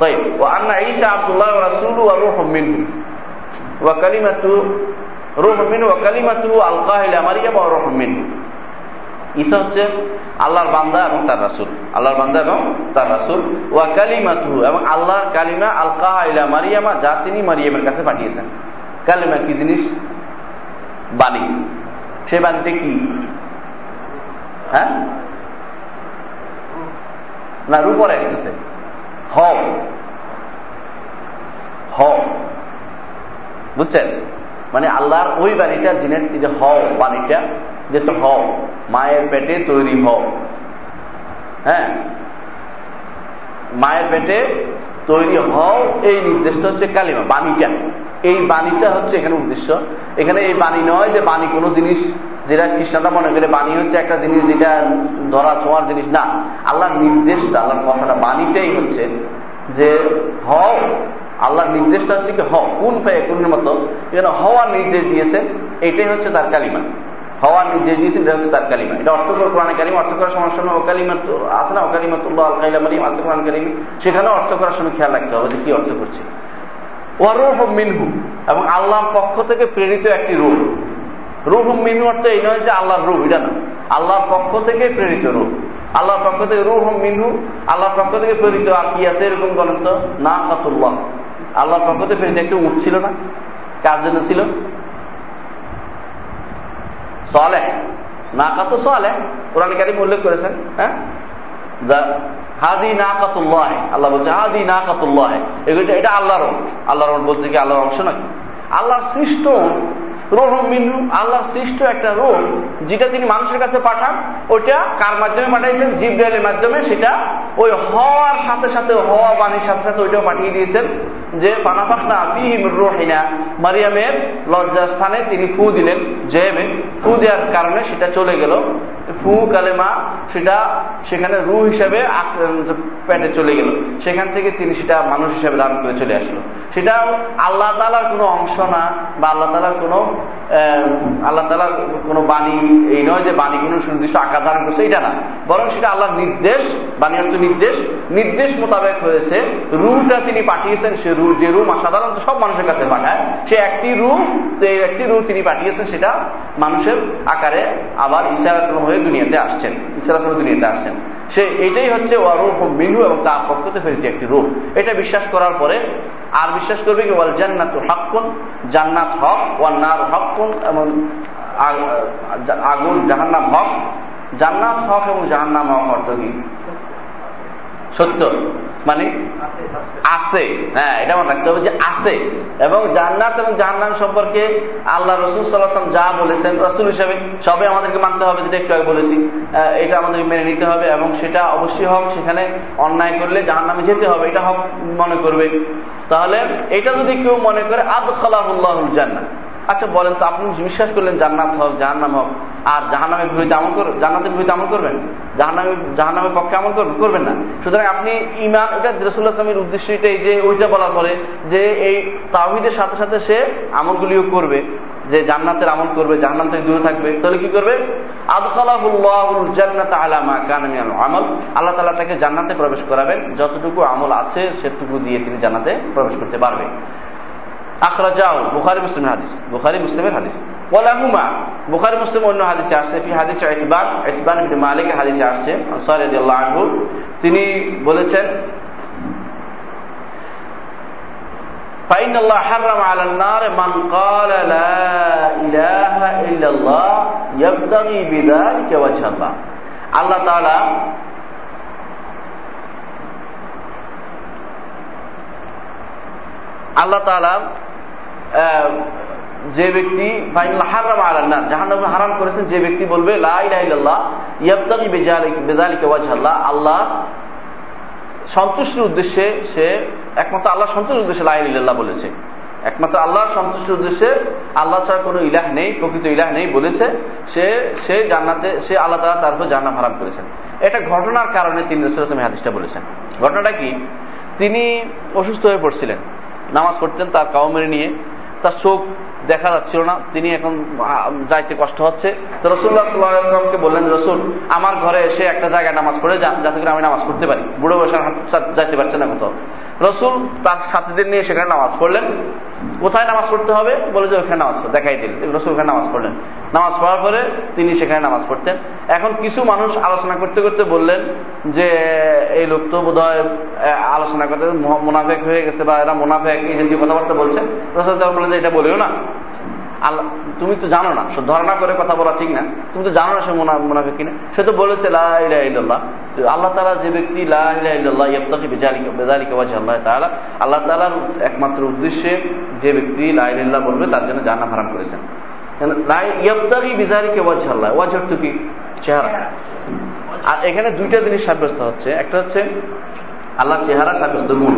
তাই ওয়া আন্না ঈসা আব্দুল্লাহ ওয়া রাসূলুহু ওয়া রূহুম মিনহু ওয়া কালিমাতুহু রূহুম মিনহু ওয়া কালিমাতুহু আলকাহা ইলা মারইয়াম ওয়া রূহুম মিনহু, ঈসা হচ্ছে আল্লাহর বান্দা এবং তার রাসূল, আল্লাহর বান্দা এবং তার রাসূল, ওয়া কালিমাতুহু এবং আল্লাহর কালিমা, আলকাহা ইলা মারইয়াম, যা তিনি মারইয়ামের কাছে পাঠিয়েছেন। কালিমা কি জিনিস? বাণী। সে বাণীতে কি, হ্যাঁ না রূপ আসতেছে, বুঝছেন? মানে আল্লাহর ওই বাণীটা, জিনের যে হও বাণীটা, যে তো হও মায়ের পেটে তৈরি হও, হ্যাঁ মায়ের পেটে তৈরি হও, এই নির্দেশটা হচ্ছে কালিমা বাণীটা। এই বাণীটা হচ্ছে এখানে উদ্দেশ্য। এখানে এই বাণী নয় যে বাণী কোনো জিনিস যেটা খ্রিস্টানরা মনে করে বাণী হচ্ছে একটা জিনিস যেটা ধরা ছোঁয়ার জিনিস না, আল্লাহর নির্দেশটা, আল্লাহর কথাটা, বাণীটাই হচ্ছে যে হও, আল্লাহর নির্দেশটা হচ্ছে কি হও, কোন পায়ে কোনের মতো এখানে হওয়ার নির্দেশ দিয়েছেন, এটাই হচ্ছে তার কালিমা। হওয়ার নির্দেশ দিয়েছেন, এটা হচ্ছে তার কালিমা। এটা অর্থ করে কোরআন কালিমা অর্থ করার সময় সময় ওকালিমা আছে না, ওকালিমাতুল্লাহ আল কাইলা মারিম আছে কোরআন কালিমা, সেখানে অর্থ করার সময় খেয়াল রাখতে হবে যে কি অর্থ করছে। ওয়ারুহুম মিনহু এবং আল্লাহর পক্ষ থেকে প্রেরিত একটি রূহ। রুহুম মিনহু অর্থ এই নয় যে আল্লাহর রূহ, এটা না, আল্লাহর পক্ষ থেকে প্রেরিত রূহ, আল্লাহর পক্ষ থেকে রুহুম মিনহু, আল্লাহর পক্ষ থেকে প্রেরিত। আর কি আছে এরকম বলেন তো? নাকাতুল্লাহ, আল্লাহর পক্ষ থেকে প্রেরিত একটি উট ছিল না, কার জন্য ছিল? সালেহ, নাকাত সালেহ কোরআন কারীম উল্লেখ করেছেন, হ্যাঁ হাজি না কাতুল্লাহ, আল্লাহ বলছে হাজি না কাতুল্লাহ, এগুলো এটা আল্লাহর রং। আল্লাহর রং বলতে কি আল্লাহর অংশ নাকি? আল্লাহর সৃষ্ট রোহ মিনু, আল্লাহ সৃষ্ট একটা রোহ যেটা তিনি মানুষের কাছে পাঠান। ওটা কার মাধ্যমে পাঠাইছেন? জিবরাইলের মাধ্যমে। সেটা ওই হওয়ার সাথে সাথে, হওয়া বাণীর সাথে সাথে ওইটাও পাঠিয়ে দিয়েছেন যে ফানাফাখনা ফীহি মির রূহিনা, মারিয়ামের লজ্জাস্থানে তিনি ফু দিলেন, জেমে ফু দেওয়ার কারণে সেটা চলে গেল। ফু কালেমা সেটা সেখানে রূহ হিসেবে পেটে চলে গেল, সেখান থেকে তিনি সেটা মানুষ হিসেবে দান করে চলে আসলো। সেটা আল্লাহ তাআলার কোনো অংশ না, বা আল্লাহ তাআলার কোনো বাণী এই নয় যে বাণীগুলো সুনির্দিষ্ট আকার ধারণ করছে, এটা না, বরং সেটা আল্লাহর নির্দেশ, বাণী অর্থ নির্দেশ, নির্দেশ মোতাবেক হয়েছে। রূহটা তিনি পাঠিয়েছেন, সে রূহ যে রূহ সাধারণত সব মানুষের কাছে পাঠায়, সে একটি রূহ, একটি রূহ তিনি পাঠিয়েছেন, সেটা মানুষের আকারে আবার ঈসা আলাইহিস হয়ে দুনিয়াতে আসছেন, ঈসা আলাইহিস দুনিয়াতে আসছেন। সে এটাই হচ্ছে ওয়ারূহু মিনহু, এবং তার পক্ষ থেকে ফেরেছে একটি রূহ। এটা বিশ্বাস করার পরে আর বিশ্বাস করবে কি ওয়াল জান্নাতু হাক্কুন, জান্নাত হক, ওয়ান নার হাক্কুন, এবং আগুন জাহান্নাম হক। জান্নাত হক এবং জাহান্নাম হক অর্থ কি? সত্য, মানে আছে। হ্যাঁ, এটা মনে রাখতে হবে যে আছে। এবং জান্নাত এবং জাহান্নাম সম্পর্কে আল্লাহ রাসূল সাল্লাল্লাহু আলাইহি ওয়াসাল্লাম যা বলেছেন রাসূল হিসেবে, সবে আমাদেরকে মানতে হবে, যেটা একটু আগে বলেছি, এটা আমাদেরকে মেনে নিতে হবে। এবং সেটা অবশ্যই হক, সেখানে অন্যায় করলে জাহান্নামে যেতে হবে, এটা হক মনে করবে। তাহলে এটা যদি কেউ মনে করে আদখালাহুল্লাহুল জান্নাহ, আচ্ছা বলেন তো, আপনি বিশ্বাস করলেন জান্নাত হক, জাহান্নাম হক, আর জাহান্নামের বিরুদ্ধে আমল করবেন? জান্নাতের বিরুদ্ধে আমল করবেন? জাহান্নামের পক্ষে আমল করবেন না। সুতরাং আপনি ঈমান, এটা রাসূলুল্লাহ সাল্লাল্লাহু আলাইহি ওয়াসাল্লামের উদ্দেশ্যটাই, যে ওইটা বলার পরে যে এই তাওহীদের সাথে সাথে সে আমলগুলিও করবে, যে জান্নাতের আমল করবে, জাহান্নাম থেকে দূরে থাকবে। তাহলে কি করবে? আদখালাহুল্লাহুল জান্নাতা আলা মা কানা মিনাল আমাল, আল্লাহ তাআলা তাকে জান্নাতে প্রবেশ করাবেন, যতটুকু আমল আছে সেটুকু দিয়ে তিনি জান্নাতে প্রবেশ করতে পারবে। আখরাজাহু বুখারী মুসলিমের হাদিস, বুখারী মুসলিমের হাদিস। ওয়ালাহুমা, বুখারী মুসলিম অন্য হাদিসে আসছে, ফি হাদিসে ইব্বান, ইব্বান ইবনে মালিকের হাদিসে আসছে, আনসারী রাদিয়াল্লাহু আনহু তিনি বলেছেন ফাইনাল্লাহ হারাম আলান নার মান ক্বালা লা ইলাহা ইল্লাল্লাহ ইয়াবতাগি বিযালিকা ওয়াজহাল্লাহ। আল্লাহ তাআলা আল্লাহ তাআলা যে ব্যক্তি হারাম আলান নার, জাহান্নাম হারাম করেছেন, যে ব্যক্তি বলবে লা ইলাহা ইল্লাল্লাহ ইয়াবতাগি বিযালিকা ওয়াজহাল্লাহ, আল্লাহ সন্তুষ্টির উদ্দেশ্যে, সে একমাত্র আল্লাহ সন্তুষ্টির উদ্দেশ্যে লা ইলাহা ইল্লাল্লাহ বলেছে, একমাত্র আল্লাহ সন্তুষ্টির উদ্দেশ্যে, আল্লাহ ছাড়া কোনো ইলাহ নেই, প্রকৃত ইলাহ নেই বলেছে, সে জান্নাতে, সে আল্লাহ তাআলা তার উপর জাহান্নাম হারাম করেছেন। এটা ঘটনার কারণে তিনি রাসূলুল্লাহ সাল্লাল্লাহু আলাইহি ওয়াসাল্লাম হাদিসটা বলেছেন। ঘটনাটা কি? তিনি অসুস্থ হয়ে পড়ছিলেন, নামাজ পড়তেন তার কাওমের নিয়ে, তার চোখ দেখা যাচ্ছিল না, তিনি এখন যাইতে কষ্ট হচ্ছে। তো রাসূলুল্লাহ সাল্লাল্লাহু আলাইহি ওয়াসাল্লামকে বললেন, রাসূল আমার ঘরে এসে একটা জায়গায় নামাজ পড়ে যান, যাতে করে আমি নামাজ পড়তে পারি, বুড়ো বয়সে যাইতে পারছে না কোথাও। রাসূল তার সাথীদের নিয়ে সেখানে নামাজ পড়লেন। কোথায় নামাজ পড়তে হবে বলে যে ওখানে নামাজ পড়ে দেখাই দিলেন, রাসূল ওখানে নামাজ পড়লেন। নামাজ পড়ার পরে তিনি সেখানে নামাজ পড়তেন। এখন কিছু মানুষ আলোচনা করতে করতে বললেন যে এই লোক তো বোধহয় আলোচনা করতে মুনাফিক হয়ে গেছে, বা এরা মুনাফিক, এই যে কথাবার্তা বলছে। রাসূল বললেন যে এটা বলিও না, আল্লাহ তুমি তো জানো না, ধারণা করে কথা বলা ঠিক না, তুমি তো জানো না সে মুনাফিক কিনা, সে তো বলেছে লা ইলাহা ইল্লাল্লাহ। আল্লাহ তাআলা, যে ব্যক্তি লা ইলাহা ইল্লাল্লাহ ইয়াবতাগি বিযালিকা ওয়াজহাল্লাহ তাআলা, আল্লাহ তাআলার একমাত্র উদ্দেশ্যে যে ব্যক্তি লা ইলাহা ইল্লাল্লাহ বলবে তার জন্য জাহান্নাম হারাম করেছেন। লা ইয়াবতাগি বিযালিকা ওয়াজহাল্লাহ, ওয়াজহ তো কি? চেহারা। আর এখানে দুইটা জিনিস সাব্যস্ত হচ্ছে, একটা হচ্ছে আল্লাহর চেহারা সাব্যস্ত গুণ,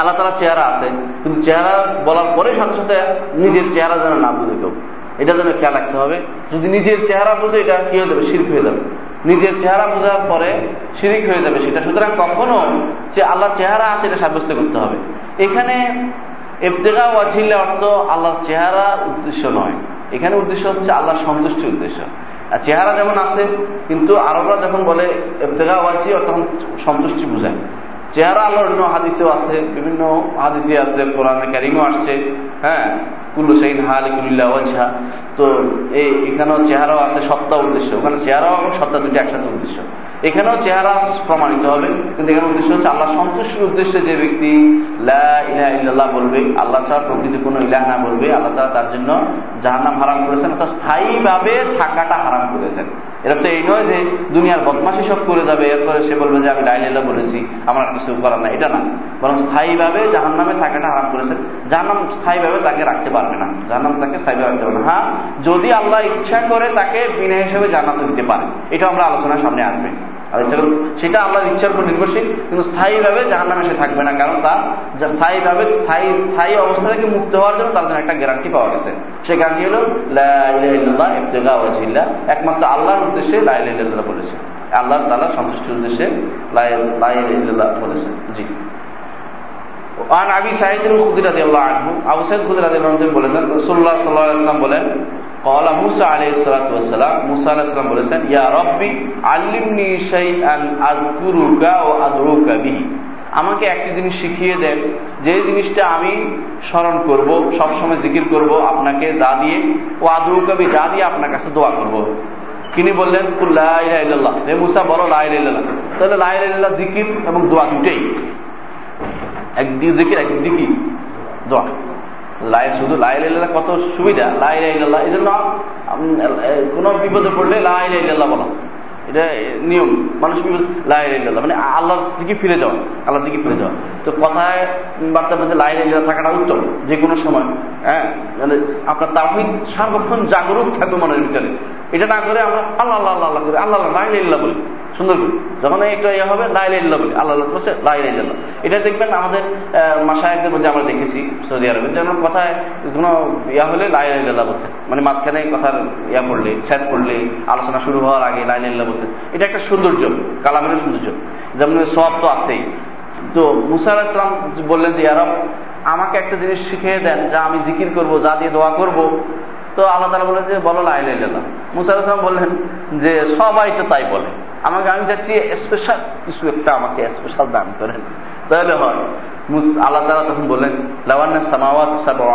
আল্লাহ তাআলার চেহারা আছে, কিন্তু চেহারা বলার পরে সাথে সাথে নিজের চেহারা যেন না বুঝে কেউ, এটা যেন খেয়াল রাখতে হবে। যদি নিজের চেহারা বুঝে, এটা কি হয়ে যাবে? শিরক হয়ে যাবে। নিজের চেহারা বোঝার পরে শিরক হয়ে যাবে সেটা। সুতরাং কখনো যে আল্লাহর চেহারা আছে এটা সাব্যস্ত করতে হবে। এখানে ইবতিগা ওয়াজহিল্লাহ অর্থ আল্লাহর চেহারা উদ্দেশ্য নয়, এখানে উদ্দেশ্য হচ্ছে আল্লাহর সন্তুষ্টির উদ্দেশ্য। আর চেহারা যেমন আছে, কিন্তু আরবরা যখন বলে ইবতিগা ওয়াজহি, তখন সন্তুষ্টি বোঝায়। চেহারা আল্লাহর অন্য হাদিসেও আছে, বিভিন্ন হাদিসে আছে, কোরআনে কারিমেও আসছে, হ্যাঁ, কুল্লু শাইইন হালিকুল্লাহ ওয়াজহা। তো এখানেও চেহারাও আছে, সত্তা উদ্দেশ্য, ওখানে চেহারা এবং সত্তা দুটি একসাথে উদ্দেশ্য। এখানেও চেহারা প্রমাণিত হবে, কিন্তু এখানে উদ্দেশ্য হচ্ছে আল্লাহ সন্তুষ্টির উদ্দেশ্যে যে ব্যক্তি লা ইলাহা ইল্লাল্লাহ বলবে, আল্লাহ ছাড়া প্রকৃত কোনো ইলাহ না বলবে, আল্লাহ তাআলা তার জন্য জাহান্নাম হারাম করেছেন, অর্থাৎ স্থায়ীভাবে থাকাটা হারাম করেছেন। এটা তো এই নয় যে দুনিয়ার বদমাশি সব করে যাবে, এরপরে সে বলবে যে আমি লাইলা বলেছি, আমার কিছু করার না, এটা না। বরং স্থায়ীভাবে জাহান্নামে থাকাটা হারাম করেছেন। জাহান্নাম স্থায়ীভাবে তাকে রাখতে পারবে না, জাহান্নাম তাকে স্থায়ীভাবে রাখতে পারবে না। হ্যাঁ, যদি আল্লাহ ইচ্ছা করে তাকে বিনা হিসেবে জান্নাতে দিতে পারে, এটা আমরা আলোচনার সামনে আসবে। আর ইচ্ছা করুন, সেটা আল্লাহর ইচ্ছার উপর নির্ভরশীল, কিন্তু স্থায়ীভাবে জাহান্নামে সে থাকবে না, কারণ তার স্থায়ীভাবে স্থায়ী অবস্থা থেকে মুক্ত হওয়ার জন্য তার জন্য একটা গ্যারান্টি পাওয়া গেছে। সে গ্যারান্টি হলো লা ইলাহা ইল্লাল্লাহ ইবতিগা ওয়াজহিল্লাহ, একমাত্র আল্লাহর উদ্দেশ্যে লা ইলাহা ইল্লাল্লাহ বলেছে, আল্লাহ তাআলা সন্তুষ্টির উদ্দেশ্যে লা ইলাহা ইল্লাল্লাহ বলেছে। জি। আন আবি সাইদ খুদরী রাদিয়াল্লাহু আনহু, আবু সাইদ খুদরী রাদিয়াল্লাহু আনহু বলেছেন, রাসূলুল্লাহ সাল্লাল্লাহু আলাইহি ওয়াসাল্লাম বলেন, قال موسى عليه الصلاه والسلام موسى عليه السلام বলেছেন, ইয়া রাব্বি আল্লিমনি শাইআন আযকুরুকা ওয়া আদউকা বিহি, আমাকে একটি জিনিস শিখিয়ে দেন, যে জিনিসটা আমি স্মরণ করব, সবসময় জিকির করব আপনাকে, যা দিয়ে ওয়া আদউকা বিহি, যা দিয়ে আপনার কাছে দোয়া করব। তিনি বললেন, কুল লা ইলাহা ইল্লাল্লাহ, হে মুসা বলো লা ইলাহা ইল্লাল্লাহ। তাহলে লা ইলাহা ইল্লাল্লাহ জিকির এবং দোয়া দুটেই, একদিকে জিকির একদিকে দোয়া। লাই শুধু লাই লাইল্লাহ কত সুবিধা, লাই লাইল্লাহ। এই জন্য কোনো বিপদে পড়লে লাই লাইল্লাহ বলা, এটা নিয়ম। মানুষ বিপদ লাই লাইল্লাহ মানে আল্লাহর দিকে ফিরে যাওয়া, আল্লাহর দিকে ফিরে যাওয়া। তো কথায় বার্তার মধ্যে লাই লাইল্লাহ থাকাটা উত্তম যে কোনো সময়। হ্যাঁ, মানে আপনার তাওহীদ সার্বক্ষণ জাগরুক থাকবে মনের ভিতরে। এটা না করে আমরা আল্লাহ আল্লাহ আল্লাহ করে আল্লাহ লাই লাইল্লাহ বলি, সুন্দর করে। যখন এটা ইয়ে হবে লাই লাইল্লাহ বলি, আল্লাহ আল্লাহ বলছে লাই লাইল্লাহ। এটা দেখবেন আমাদের মাশায়েখদের মধ্যে আমরা দেখেছি সৌদি আরবে, যেন কথায় কোনো ইয়া হলে লাই লাইল্লাহ বলতেন, মানে মাঝখানে কথার ইয়া করলে, স্যাট করলে, আলোচনা শুরু হওয়ার আগে লাই লাইল্লাহ বলতেন। এটা একটা সৌন্দর্য, কালামের সৌন্দর্য, যেমন সওয়াব তো আছেই। তো মুসা আলাইহিস সালাম বললেন যে, ইয়া রব আমাকে একটা জিনিস শিখিয়ে দেন, যা আমি জিকির করব, যা দিয়ে দোয়া করব। তো আল্লাহ তাআলা বলেন যে বলো লা ইলাহা ইল্লাল্লাহ। মুসা আলাইহিস সালাম বললেন যে সবাই তো তাই বলে, আমাকে আমি চাচ্ছি স্পেশাল কিছু একটা আমাকে স্পেশাল দান করেন, তাহলে হয়। আল্লাহ তাআলা তখন বলেন, লাওয়ান্না সামাওয়াতি সাবআ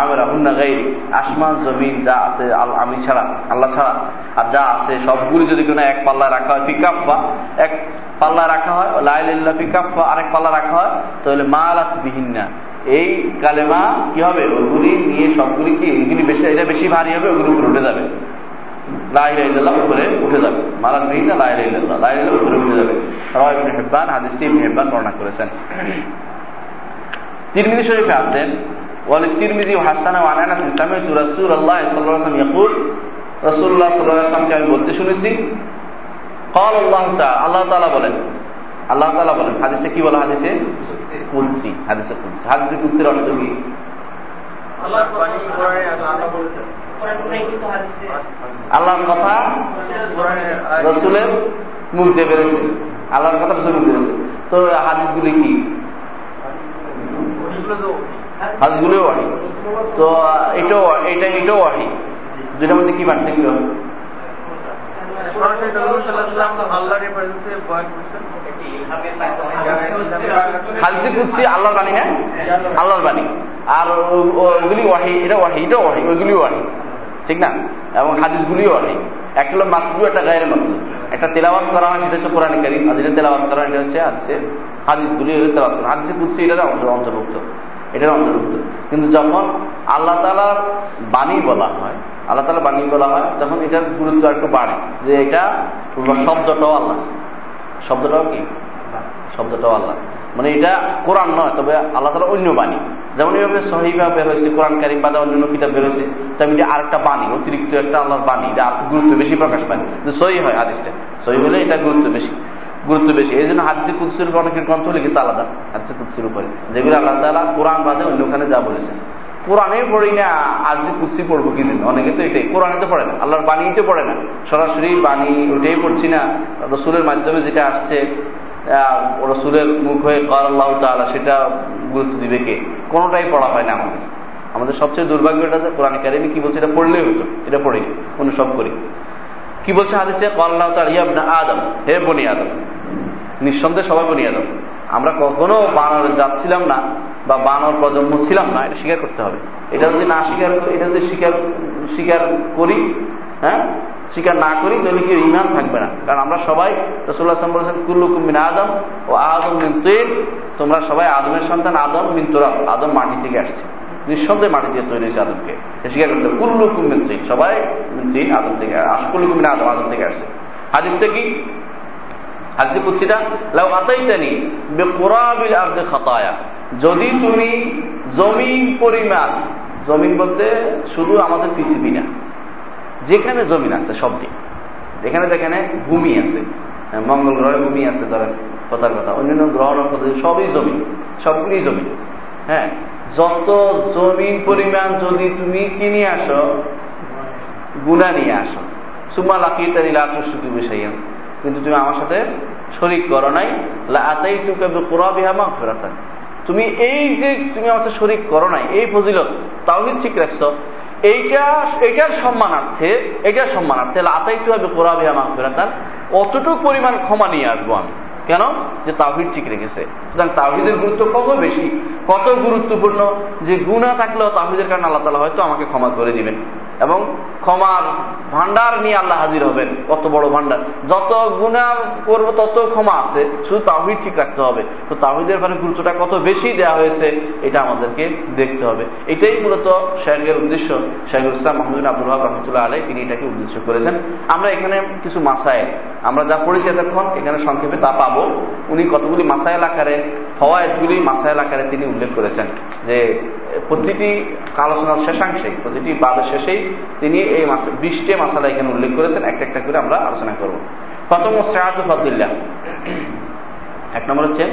আমিরাহুন্না গায়রি, আসমান জমিন যা আছে আমি ছাড়া, আল্লাহ ছাড়া আর যা আছে সবগুলি যদি কোনো এক পাল্লা রাখা হয়, পিকাপ্পা এক পাল্লা রাখা হয়, লা ইলাহা ইল্লাল্লাহ পিকাপ্পা আরেক পাল্লা রাখা হয়, তাহলে মালাত বিহিন্না, এই কালেমা কি হবে, ওগুলি নিয়ে সবগুলি কি এগুলি বেশি, এটা বেশি ভারী হবে, ওগুলি উপরে উঠে যাবে, লা ইলাহা ইল্লাল্লাহ উপরে উঠে যাবে। মালাত বিহিন্না লা ইলাহা ইল্লাল্লাহ, লা ইলাহা ইল্লাল্লাহ উপরে উঠে যাবে। রাওয়াহ ইবনে হিব্বান, হাদিসটি ইবনে হিব্বান বর্ণনা করেছেন। তিরমিজি শরীফে আছে, ওয়ালি তিরমিজি ওয়া হাসানা ওয়া আনাস সামিতু রাসূলুল্লাহ সাল্লাল্লাহু আলাইহি ওয়াসাল্লাম ইয়াকুল, রাসূলুল্লাহ সাল্লাল্লাহু আলাইহি ওয়াসাল্লামকে আমি বলতে শুনেছি, ক্বাল আল্লাহ তাআলা, আল্লাহ তাআলা বলেন, আল্লাহ তাআলা বলেন। হাদিসে কি বলা, হাদিসে কুলসি, হাদিসে কুলসি, হাদিসে কুলসির অর্থ কি? আল্লাহর বাণী, কোরআনে আল্লাহ বলেছেন, কোরআন নাই কিন্তু হাদিসে আল্লাহর কথা রাসূলের মুখ দিয়ে বেরিয়েছে, আল্লাহর কথা রাসূলের মুখ দিয়ে বেরিয়েছে। তো হাদিসগুলি কি? হাদিসগুলিও ওয়াহী। তো এটাও ওয়াহী, দুইটার মধ্যে কি পার্থক্য? হাদিসে কুদসি আল্লাহর বাণী, না আল্লাহর বাণী, আর ওইগুলি ওয়াহী, এটা ওয়াহী, এটাও ওয়াহী, ওইগুলিও ওয়াহী, ঠিক না? এবং হাদিসগুলিও ওয়াহী। একটা হলো মাতলু, একটা গায়ের মাতলু। একটা তেলাওয়াত করা হয় সেটা হচ্ছে কোরআন কারীম, আর যেটা তেলাওয়াত করা হয় এটা হচ্ছে হাদিসে, হাদিসগুলি তেলাওয়াত করা। হাদিসে কুদসি এটার অন্তর্ভুক্ত, এটার অন্তর্ভুক্ত। কিন্তু যখন আল্লাহ তাআলার বাণী বলা হয়, আল্লাহ তাআলার বাণী বলা হয়, তখন এটার গুরুত্ব একটু বাড়ে, যে এটা শব্দটাও আল্লাহ, শব্দটাও কি, শব্দটাও আল্লাহ, মানে এটা কোরআন নয়, তবে আল্লাহ তাআলা অন্য বাণী। যেমন এইভাবে সহিবা বের হয়েছে, কোরআন কারীম বাদে অন্যান্য কিতাব বের হয়েছে, তেমনি এটা আরেকটা বাণী, অতিরিক্ত একটা আল্লাহর বাণী, এটা গুরুত্ব বেশি প্রকাশ পায়। সহি হয় হাদিসটা, সহি হলে এটা গুরুত্ব বেশি, গুরুত্ব বেশি। এই জন্য হাদিসে কুদসির উপর অনেকের গ্রন্থ লিখেছে আলাদা, হাদিসে কুদসির উপরে, যেগুলো আল্লাহ তাআলা কোরআন বাদে অন্যখানে যা বলেছেন। কোরআনে পড়ি না, হাদিসে কুদসি পড়বো কি জন্য? অনেকে তো এটাই, কোরআনে তো পড়ে না, আল্লাহর বাণীতে পড়ে না, সরাসরি বাণী ওটাই পড়ছি না, রাসূলের মাধ্যমে যেটা আসছে রাসূলের মুখ হয়ে ক্বাল আল্লাহু তাআলা, সেটা গুরুত্ব দিবে কে? কোনোটাই পড়া হয় না আমাদের। আমাদের সবচেয়ে দুর্ভাগ্যটা যে কোরআন কারিমে কি বলছে এটা পড়লেই হতো, এটা পড়িনি, অন্য সব করি। কি বলছে হাদিসে? ক্বাল আল্লাহু তাআলা ইয়া ইবনা আদম, হে বনি আদম। নিঃসন্দেহে সবাই বনি আদম, আমরা কখনো বানর জাত ছিলাম না, বা বানর প্রজন্ম ছিলাম না, এটা স্বীকার করতে হবে। এটা যদি না স্বীকার করি, এটা যদি স্বীকার করি, হ্যাঁ স্বীকার না করি, তাহলে কেউ ঈমান থাকবে না। কারণ আমরা সবাই, রাসূলুল্লাহ সাল্লাল্লাহু আলাইহি ওয়াসাল্লাম বলেছেন, কুল্লুকুম মিন আদম ওয়া আদম মিন তীন, তোমরা সবাই আদমের সন্তান, আদম মিন তুরাব, আদম মাটি থেকে আসছে। নিঃসন্দেহে মাটি দিয়ে তৈরি হয়েছে আদমকে। স্বীকার করতে হবে কুল্লুকুম মিন তিন, সবাই তিন আদম থেকে, কুল্লুকুম মিন আদম, আদম থেকে আসছে। হাদিসটা কি? হাদিসে কুদসিটা লাউ আতাইতানি বিকুরাবিল আরদি খাতায়া, যদি তুমি জমিন পরিমাণ, জমিন বলতে শুধু আমাদের পৃথিবী না, যেখানে জমিন আছে সব দিক, যেখানে যেখানে ভূমি আছে, মঙ্গল গ্রহে ভূমি আছে ধরেন কথার কথা, অন্যান্য গ্রহ নক্ষত্র সবই জমি, সবগুলি জমি, হ্যাঁ, যত জমিন পরিমাণ যদি তুমি কিনে আসো, গুণা নিয়ে আসো, সুম্মা লাকিতানি লা তুশরিকু বি শাইআন, কিন্তু তুমি আমার সাথে শরিক করো নাই, লা আতাইতুকা বিকুরাবিহা মাগফিরাতান, তুমি এই যে তুমি আমার সাথে শরিক করো নাই, এই ফজিলত তাওহীদ ঠিক রাখছো, এইটার সম্মানার্থে, এটার সম্মানার্থে আতাইতু বিকুরাবিহা মাগফিরাতান, অতটুকু পরিমাণ ক্ষমা নিয়ে আসবো আমি। কেন? যে তাওহীদ ঠিক রেখেছে। সুতরাং তাওহীদের গুরুত্ব কত বেশি, কত গুরুত্বপূর্ণ, যে গুনাহ থাকলেও তাওহীদের কারণে আল্লাহ তাআলা হয়তো আমাকে ক্ষমা করে দিবেন, এবং ক্ষমার ভান্ডার নিয়ে আল্লাহ হাজির হবেন। কত বড় ভান্ডার, যত গুনাহ করবো তত ক্ষমা আছে, শুধু তাওহীদ ঠিক রাখতে হবে। তো তাওহীদের ব্যাপারে গুরুত্বটা কত বেশি দেওয়া হয়েছে এটা আমাদেরকে দেখতে হবে। এটাই মূলত শায়খের উদ্দেশ্য। শায়খুল ইসলাম মোহাম্মদ বিন আব্দুল ওয়াহাব রহমতুল্লাহ আলাইহি তিনি এটাকে উদ্দেশ্য করেছেন। আমরা এখানে কিছু মাসায়েল, আমরা যা পড়েছি এতক্ষণ এখানে সংক্ষেপে তা পাবো। উনি কতগুলি মাসায়েল আকারে, ফওয়ায়েদগুলি মাসায়েল আকারে তিনি উল্লেখ করেছেন, যে প্রতিটি আলোচনার শেষাংশে, প্রতিটি বাদের শেষেই তিনি এই ২০টি মাসালা এখানে উল্লেখ করেছেন। একটা একটা করে আমরা আলোচনা করব। প্রথম সাআতু ফাদিল্লাহ, এক নম্বর হচ্ছে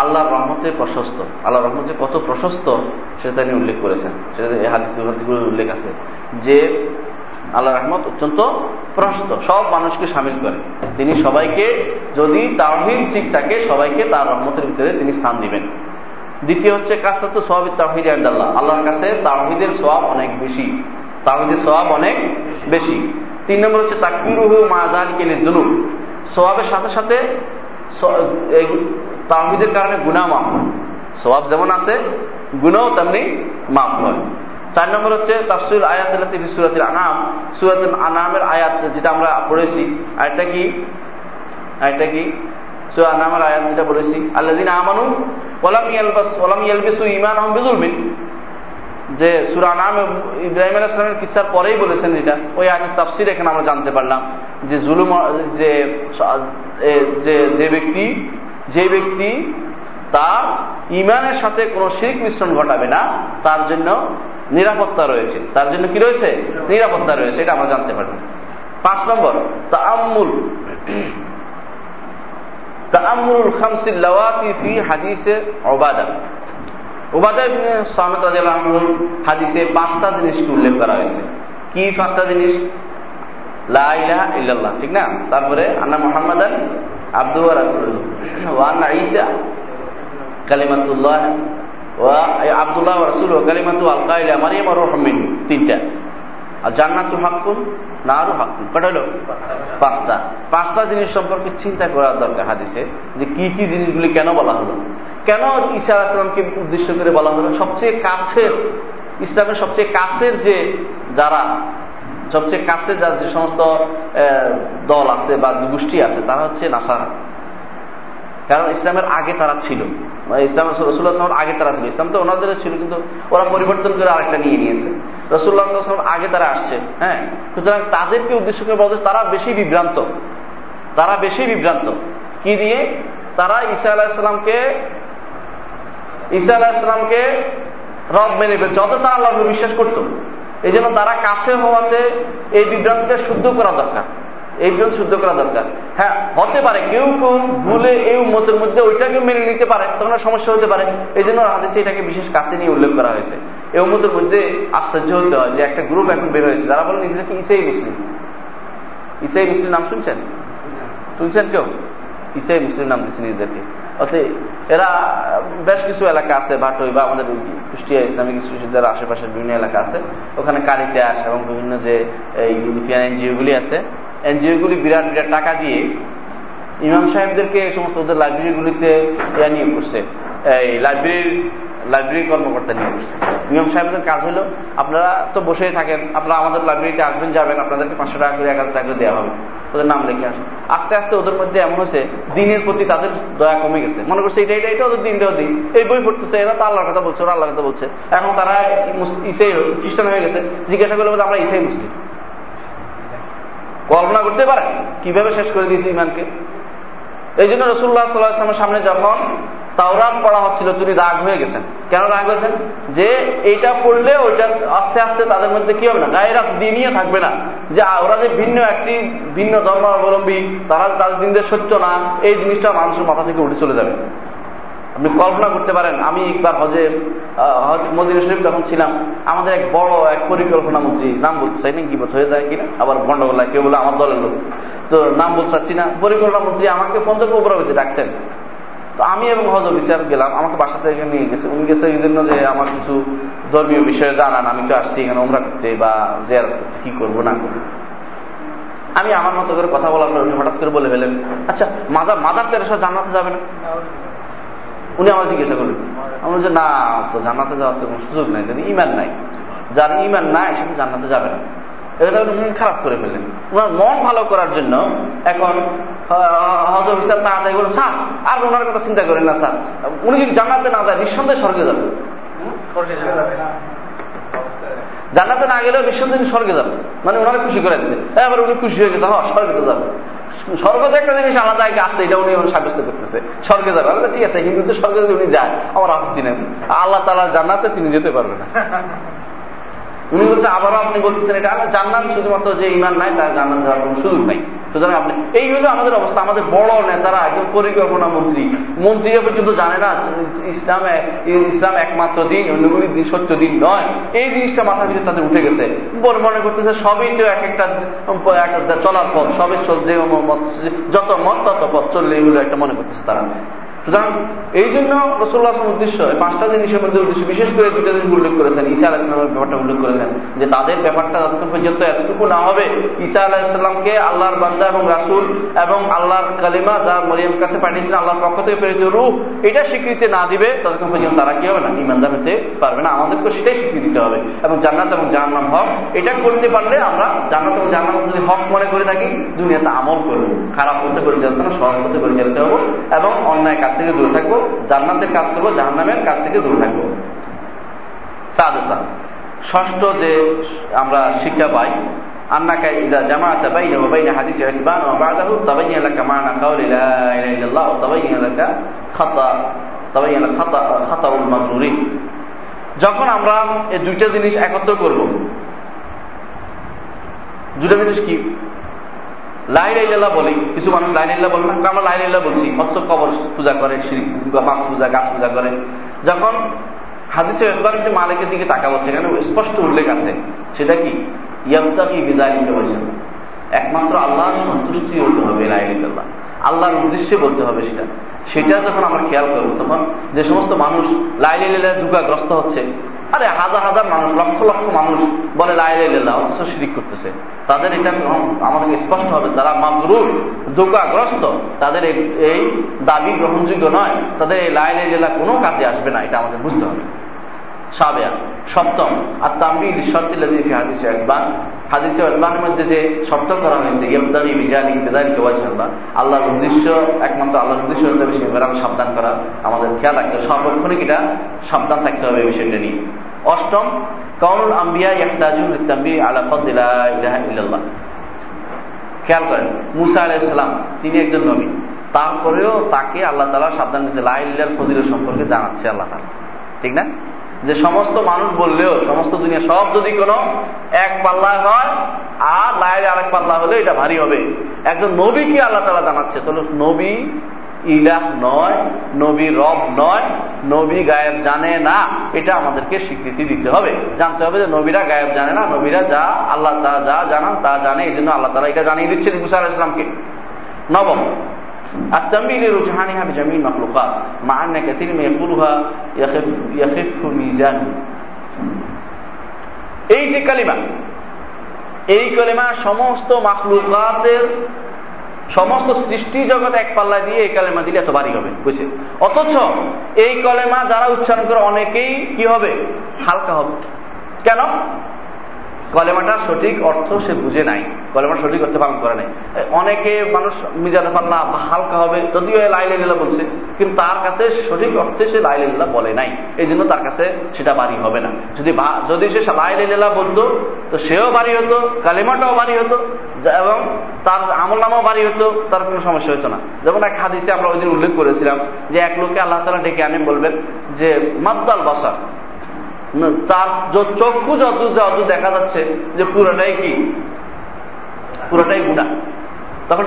আল্লাহর রহমতে প্রশস্ত, আল্লাহর রহমত যে কত প্রশস্ত সেটা তিনি উল্লেখ করেছেন, সেটা এই হাদিসগুলোর উল্লেখ আছে যে আল্লাহর রহমত অত্যন্ত প্রশস্ত, সব মানুষকে শামিল করে। তিনি সবাইকে, যদি তাওহীদ ঠিক থাকে, সবাইকে তার রহমতের ভিতরে তিনি স্থান দিবেন। দ্বিতীয় হচ্ছে কাসরাতু সওয়াবিত তাওহীদ ইনদাল্লাহ, আল্লাহর কাছে তাওহীদের সওয়াব অনেক বেশি, তাওহীদের সওয়াব অনেক বেশি। তিন নম্বর হচ্ছে তাকফিরুহু মা যালিকা লিযুনুব, সওয়াবের সাথে সাথে তাওহীদের কারণে গুনাহ মাফ হয়, সওয়াব যেমন আছে গুনাহও তেমনি মাফ হয়। চার নম্বর হচ্ছে তাফসীল আয়াতাল্লাতি ফি সূরাতিল আনাম, সূরাতুল আনামের আয়াত যেটা আমরা পড়েছি, আয়াতটা কি সূরা আনামের আয়াত যেটা পড়েছি, আল্লাযিনা আমানু ওয়ালাম ইয়ালবিসু ঈমানাহুম বিযুলমিন, যে সূরা আনাম ইব্রাহিম আলাইহিস সালামের কিসসার পরেই বলেছেন, এটা ওই আয়াতের তাফসীর। এখানে আমরা জানতে পারলাম যে জুলুম, যে ব্যক্তি তার ঈমানের সাথে কোনো শিরক মিশ্রণ ঘটাবে না, তার জন্য নিরাপত্তা রয়েছে, তার জন্য কি রয়েছে, নিরাপত্তা রয়েছে, এটা আমরা জানতে পারলাম। পাঁচ নম্বর তাআম্মুলুল খামসিল লাওয়াতি ফি হাদিসে ওবাদা, ওবাদা ইবনে সামেত রাদিয়াল্লাহু আনহু হাদিসে পাঁচটা জিনিসকে উল্লেখ করা হয়েছে। কি পাঁচটা জিনিস? লা ইলাহা ইল্লাল্লাহ, ঠিক না, তারপরে আন্না মুহাম্মাদান আবদুহু ওয়া রাসূলুহু ওয়া আন্না ঈসা কালিমাতুল্লাহ ওয়া আব্দুল্লাহ ওয়া রাসূলুহু কালিমাতু আলকা ইলা মারইয়াম ওয়া রূহুম মিনহু, তিনটা। আর জান্নাতু হাক্কুন নারু হাক্কুন, কটা হলো? পাঁচটা। পাঁচটা জিনিস সম্পর্কে চিন্তা করার দরকার হাদিসে, যে কি কি জিনিসগুলি কেন বলা হলো, কেন ঈসা আলাইহিস সালামকে উদ্দেশ্য করে বলা হলো। সবচেয়ে কাছের, ইসলামের সবচেয়ে কাছের যে যারা, সবচেয়ে কাছে যারা যে সমস্ত দল আছে বা গোষ্ঠী আছে তারা হচ্ছে নাসারা, কারণ ইসলামের আগে তারা ছিল, ইসলামের রাসূলুল্লাহ সাল্লাল্লাহু আলাইহি ওয়াসাল্লামের আগে তারা ছিল, ইসলাম তো ওনাদের ছিল কিন্তু ওরা পরিবর্তন করে আরেকটা নিয়ে নিয়েছে, রাসূলুল্লাহ সাল্লাল্লাহু আলাইহি ওয়াসাল্লামের আগে তারা আসছে, হ্যাঁ। সুতরাং তাদেরকে উদ্দেশ্য করে বলতে তারা বেশি বিভ্রান্ত, তারা বেশি বিভ্রান্ত কি দিয়ে? তারা ঈসা আলাইহিস সালামকে রব মেনে ফেলছে, অত তারা আল্লাহর উপর বিশ্বাস করত। এই জন্য তারা কাছে হওয়াতে এই বিভ্রান্তিটা শুদ্ধ করা দরকার, এইগুলো শুদ্ধ করা দরকার। হ্যাঁ, হতে পারে কেউ কেউ ভুলে এই উম্মতের মধ্যে ওইটাকে মেনে নিতে পারে, তখন সমস্যা হতে পারে, এই জন্য হাদিসে এটাকে বিশেষ কাছে নিয়ে উল্লেখ করা হয়েছে। এই উম্মতের মধ্যে আশ্চর্য হতে হয় যে একটা গ্রুপ এখন বের হয়েছে যারা বলেন ইসলামকে ঈসাই মুসলিম। ঈসাই মুসলিম নাম শুনছেন কেউ? ঈসাই মুসলিম নাম দিয়েছেন এদেরকে। অর্থাৎ এরা বেশ কিছু এলাকা আছে, ভাটই বা আমাদের কুষ্টিয়া ইসলামিক ইনস্টিটিউটের আশেপাশের বিভিন্ন এলাকা আছে, ওখানে কারিটাস এবং বিভিন্ন যে ইউরোপিয়ান এনজিওগুলি আছে, এনজিওগুলি বিরাট বিরাট টাকা দিয়ে ইমাম সাহেবদেরকে এই সমস্ত ওদের লাইব্রেরিগুলিতে নিয়োগ করছে, এই লাইব্রেরির লাইব্রেরি কর্মকর্তা নিয়ে বসছে। ইমাম সাহেবদের কাজ হলো আপনারা তো বসেই থাকেন, আপনারা আমাদের লাইব্রেরিতে আসবেন যাবেন, আপনাদেরকে 500 টাকা করে 1000 টাকা করে দেওয়া হবে, ওদের নাম লেখে আসে। আস্তে আস্তে ওদের মধ্যে এমন হয়েছে দিনের প্রতি তাদের দয়া কমে গেছে, মনে করছে এটা এটা এটা ওদের দিনটাও দিন, এই বই পড়তেছে এরা তো আল্লাহর কথা বলছে, ওরা আল্লাহর কথা বলছে। এখন তারা ইসাই খ্রিস্টান হয়ে গেছে। জিজ্ঞাসা করলে বলতে আমরা ইসাই মুসলিম। কল্পনা করতে পারেন কিভাবে শেষ করে দিয়েছে ইমানকে। এই জন্য রাসূলুল্লাহ সাল্লাল্লাহু আলাইহি ওয়াসাল্লামের সামনে যখন তাওরাত পড়া হচ্ছিল তিনি রাগ হয়ে গেছেন। কেন রাগ হয়েছেন? যে এটা পড়লে ওইটা আস্তে আস্তে তাদের মধ্যে কি হবে না, গায়রাত দ্বীনিয়া থাকবে না, যে ওরা যে ভিন্ন ধর্মাবলম্বী, তারা তাদের দ্বীনের সত্য না, এই জিনিসটা মানুষের মাথা থেকে উঠে চলে যাবে। আপনি কল্পনা করতে পারেন, আমি একবার হজ মদিনা শরীফ যখন ছিলাম, আমাদের এক বড় এক পরিকল্পনা মন্ত্রী, নাম বলতে চাই না, গীবত হয়ে যায় কিনা, আবার গন্ডগোল, কেউ বলে আমার দলের লোক, তো নাম বলতে চাচ্ছি না, পরিকল্পনা মন্ত্রী আমাকে পঞ্চায়েত উপরাবিতে ডাকছেন। তো আমি এবং হজ অফিসার গেলাম, আমাকে বাসা থেকে নিয়ে গেছে, উনি গেছে এই জন্য যে আমার কিছু ধর্মীয় বিষয়ে জানান, আমি তো আসছি এখানে ওমরা করতে বা জিয়ারত করতে, কি করবো না করবো। আমি আমার মতো করে কথা বলার পর উনি হঠাৎ করে বলে ফেলেন, আচ্ছা মাদার ত্রেসা জান্নাতে যাবে না? উনি আমার জিজ্ঞাসা করলেন, আমি বলছি না, তো জান্নাতে যাওয়ার তো কোনো সুযোগ নাই, তিনি ইমান নাই, যার ইমান নাই সে জান্নাতে যাবে না। এটা উনি খারাপ করে ফেলেন। ওনার মন ভালো করার জন্য এখন হজ অফিসার তাড়াতাড়ি বলেন, স্যার আর ওনার কথা চিন্তা করেন না স্যার, উনি যদি জান্নাতে না যায় নিঃসন্দেহে স্বর্গে যাবে, জান্নাতে না গেলেও নিঃসন্দেহে স্বর্গে যাবে, মানে ওনারা খুশি করে দিচ্ছে। আবার উনি খুশি হয়ে গেছে, হ্যাঁ স্বর্গে তো যাবে, স্বর্গ তো একটা জিনিস আলাদা আছে, এটা উনি সাব্যস্ত করতেছে, স্বর্গে যাবে আলাদা, ঠিক আছে হিন্দুদের স্বর্গে যদি উনি যায় আমার আপত্তি নেই, আল্লাহ তাআলার জান্নাতে তিনি যেতে পারবে না। উনি বলছে আবারও আপনি বলতেছেন এটা জান্নাত শুধুমাত্র যে ঈমান নাই তার জান্নাত যাওয়ার কোনো সুযোগ নাই। সুতরাং আপনি এই হলো আমাদের অবস্থা, আমাদের বড় নেতারা একজন পরিকল্পনা মন্ত্রীরা পর্যন্ত জানে না ইসলাম একমাত্র দিন, অন্যগুলি সত্য দিন নয়, এই জিনিসটা মাথার ভিতরে তাদের উঠে গেছে। মনে করতেছে সবই তো এক একটা চলার পথ, সবই যত মত তত পথ চললে এগুলো একটা মনে করতেছে তারা। সুতরাং এই জন্য রাসূলুল্লাহ সাল্লাল্লাহু আলাইহি ওয়াসাল্লাম উদ্দেশ্য পাঁচটা জিনিসের মধ্যে উদ্দেশ্য বিশেষ করে দুটো জিনিস উল্লেখ করেছেন, ঈসা আলাইহিস সালামের ব্যাপারটা উল্লেখ করেছেন, যে তাদের ব্যাপারটা যতক্ষণ পর্যন্ত এতটুকু না হবে ঈসা আলাইহিস সালামকে আল্লাহর বান্দা এবং রাসূল এবং আল্লাহর কালিমা যা মরিয়মের কাছে পাঠিয়েছিলেন আল্লাহর পক্ষ থেকে প্রেরিত রূহ, এটা স্বীকৃতি না দিবে ততক্ষণ পর্যন্ত তারা কি হবে না, ঈমানদার হতে পারবে না। আমাদেরকে সেটাই স্বীকৃতি দিতে হবে, এবং জান্নাত এবং জাহান্নাম হক, এটা করতে পারলে আমরা জান্নাত এবং জাহান্নাম যদি হক মনে করে থাকি দুনিয়াতে আমল করব, খারাপ পথে পরিচালিত না সহজ পথে পরিচালিত হব, এবং অন্যায় কাছ থেকে দূরে থাকবো, জান্নাতের কাজ করবো, জাহান্নামের কাছ থেকে দূরে থাকবো। ষষ্ঠ যে আমরা শিক্ষা পাই, যখন আমরা এই দুইটা জিনিস একত্র করব, দুইটা জিনিস কি, লা ইলাহা ইল্লাল্লাহ বলি, কিছু মানুষ লা ইলাহা ইল্লাল্লাহ বলে না, আমরা লা ইলাহা ইল্লাল্লাহ বলছি, অথচ কবর পূজা করে, শিরক, মাছ পূজা, গাছ পূজা করে। যখন হাদিসে ইবনে মালিকের দিকে তাকাবো সেখানে স্পষ্ট উল্লেখ আছে, সেটা কি, ইয়াবতাগি বিযালিকা ওয়াজহ, একমাত্র আল্লাহর সন্তুষ্টি হতে হবে, লা ইলাহা ইল্লাল্লাহ আল্লাহর উদ্দেশ্যে বলতে হবে। সেটা যখন আমরা খেয়াল করবো, তখন যে সমস্ত মানুষ লা ইলাহা ইল্লাল্লাহ দুঃখগ্রস্ত হচ্ছে, আরে হাজার হাজার মানুষ, লক্ষ লক্ষ মানুষ বলে লা ইলাহা ইল্লাল্লাহ অথচ শিরক করতেছে, তাদের এটা আমাদেরকে স্পষ্ট হবে, যারা মাগরুর দুঃখগ্রস্ত তাদের এই দাবি গ্রহণযোগ্য নয়, তাদের এই লা ইলাহা ইল্লাল্লাহ কোনো কাজে আসবে না, এটা আমাদের বুঝতে হবে। সপ্তম, আর তামবীহ লিশর্তিল্লাযী ফি হাদিসি ইবন, হাদিসে ইবনের মধ্যে যে শর্ত করা হয়েছে ইয়াবতাগী বিযালিকা ওয়াজহাল্লাহ, আল্লাহর উদ্দেশ্য, একমাত্র আল্লাহর উদ্দেশ্য হতে হবে, সে ব্যাপারে সাবধান করা আমাদের খেয়াল রাখতে হবে, সর্বক্ষণিক এটা সাবধান থাকতে হবে এই বিষয়টা নিয়ে। অষ্টম, কাউনুল আম্বিয়া ইয়াহতাজুন লিত-তানবীহ আলা ফাযলি লা ইলাহা ইল্লাল্লাহ। খেয়াল করেন মুসা আলাইহিস সালাম তিনি একজন নবী, তারপরেও তাকে আল্লাহ তাআলা সাবধান করেছে, লা ইলাহা ইল্লাল্লাহর ফজিলত সম্পর্কে জানাচ্ছে আল্লাহ তাআলা, ঠিক না? যে সমস্ত মানুষ বললেও সমস্ত দুনিয়া সব যদি কোনো এক পাল্লা হয় আর লাইলে আরেক পাল্লা হলে এটা ভারী হবে, একজন নবী কি আল্লাহ তাআলা জানাচ্ছে, তাহলে নবী ইলাহ নয়, নবী রব নয়, নবী গায়েব জানে না, এটা আমাদেরকে স্বীকৃতি দিতে হবে, জানতে হবে যে নবীরা গায়েব জানে না, নবীরা যা আল্লাহ তা যা জানান তা জানে, এই জন্য আল্লাহ তাআলা এটা জানিয়ে দিচ্ছেন মুসা আলাইহিস সালামকে। নবম, التنبيه لرجحانها بجميع المخلوقات مع ان كثير ما يقولها يخف ميزانه. এই যে কালিমা, এই কালিমা সমস্ত মাখলুকাতের সমস্ত সৃষ্টি জগতে এক পাল্লা দিয়ে এই কালেমা দিলে এত ভারী হবে, বুঝছেন? অথচ এই কালেমা যারা উচ্চারণ করে অনেকেই কি হবে, হালকা হবে। কেন? কলেমাটার সঠিক অর্থ সে বুঝে নাই, কলেমাটা সঠিক অর্থে পালন করে নাই। অনেকে মানুষ মিজানে পাল্লা হালকা হবে, যদিও লাইলা বলছে, কিন্তু তার কাছে সঠিক অর্থে সে লাইলা বলে নাই, এই জন্য তার কাছে সেটা বাড়ি হবে না। যদি সে লাইলা বলতো তো সেও বাড়ি হতো, কালেমাটাও বাড়ি হতো, এবং তার আমল নামাও বাড়ি হতো, তার কোনো সমস্যা হতো না। যেমন এক হাদিসে আমরা ওই দিন উল্লেখ করেছিলাম যে এক লোককে আল্লাহ তাআলা ডেকে আনে, বলবেন যে মাদ্দাল বাসার, তার চক্ষু যত দেখা যাচ্ছে যে পুরোটাই কি, পুরোটাই গুনাহ। তখন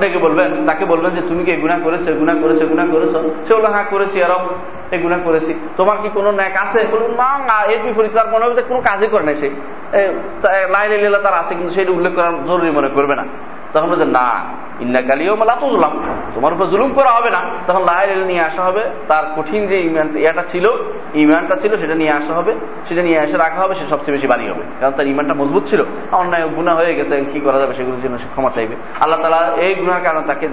তাকে বলবেন যে তুমি কি গুনাহ করেছো? সে বলল হ্যাঁ করেছি, আর এই গুনাহ করেছি। তোমার কি কোনো ন্যাক আছে? বলুন মা, এর বিপরীত তার মনে হবে কোনো কাজই করে নাই, সে লাইলে লেলা তার আছে, কিন্তু সেটা উল্লেখ করার জরুরি মনে করবে না। তখন বলছে না, তোমার উপর জুলুম করা হবে না। তখন লাইল নিয়ে আসা হবে, তার কঠিন যে ইমানটা ছিল সেটা নিয়ে আসা হবে, সেটা নিয়ে এসে রাখা হবে, সে সবচেয়ে বেশি বাড়ি হবে, কারণ তার ইমানটা মজবুত ছিল। অন্যায় গুনাহ হয়ে গেছে, কি করা যাবে, সেগুলোর জন্য সে ক্ষমা চাইবে। আল্লাহ তাআলা এই গুনার কারণে তাকে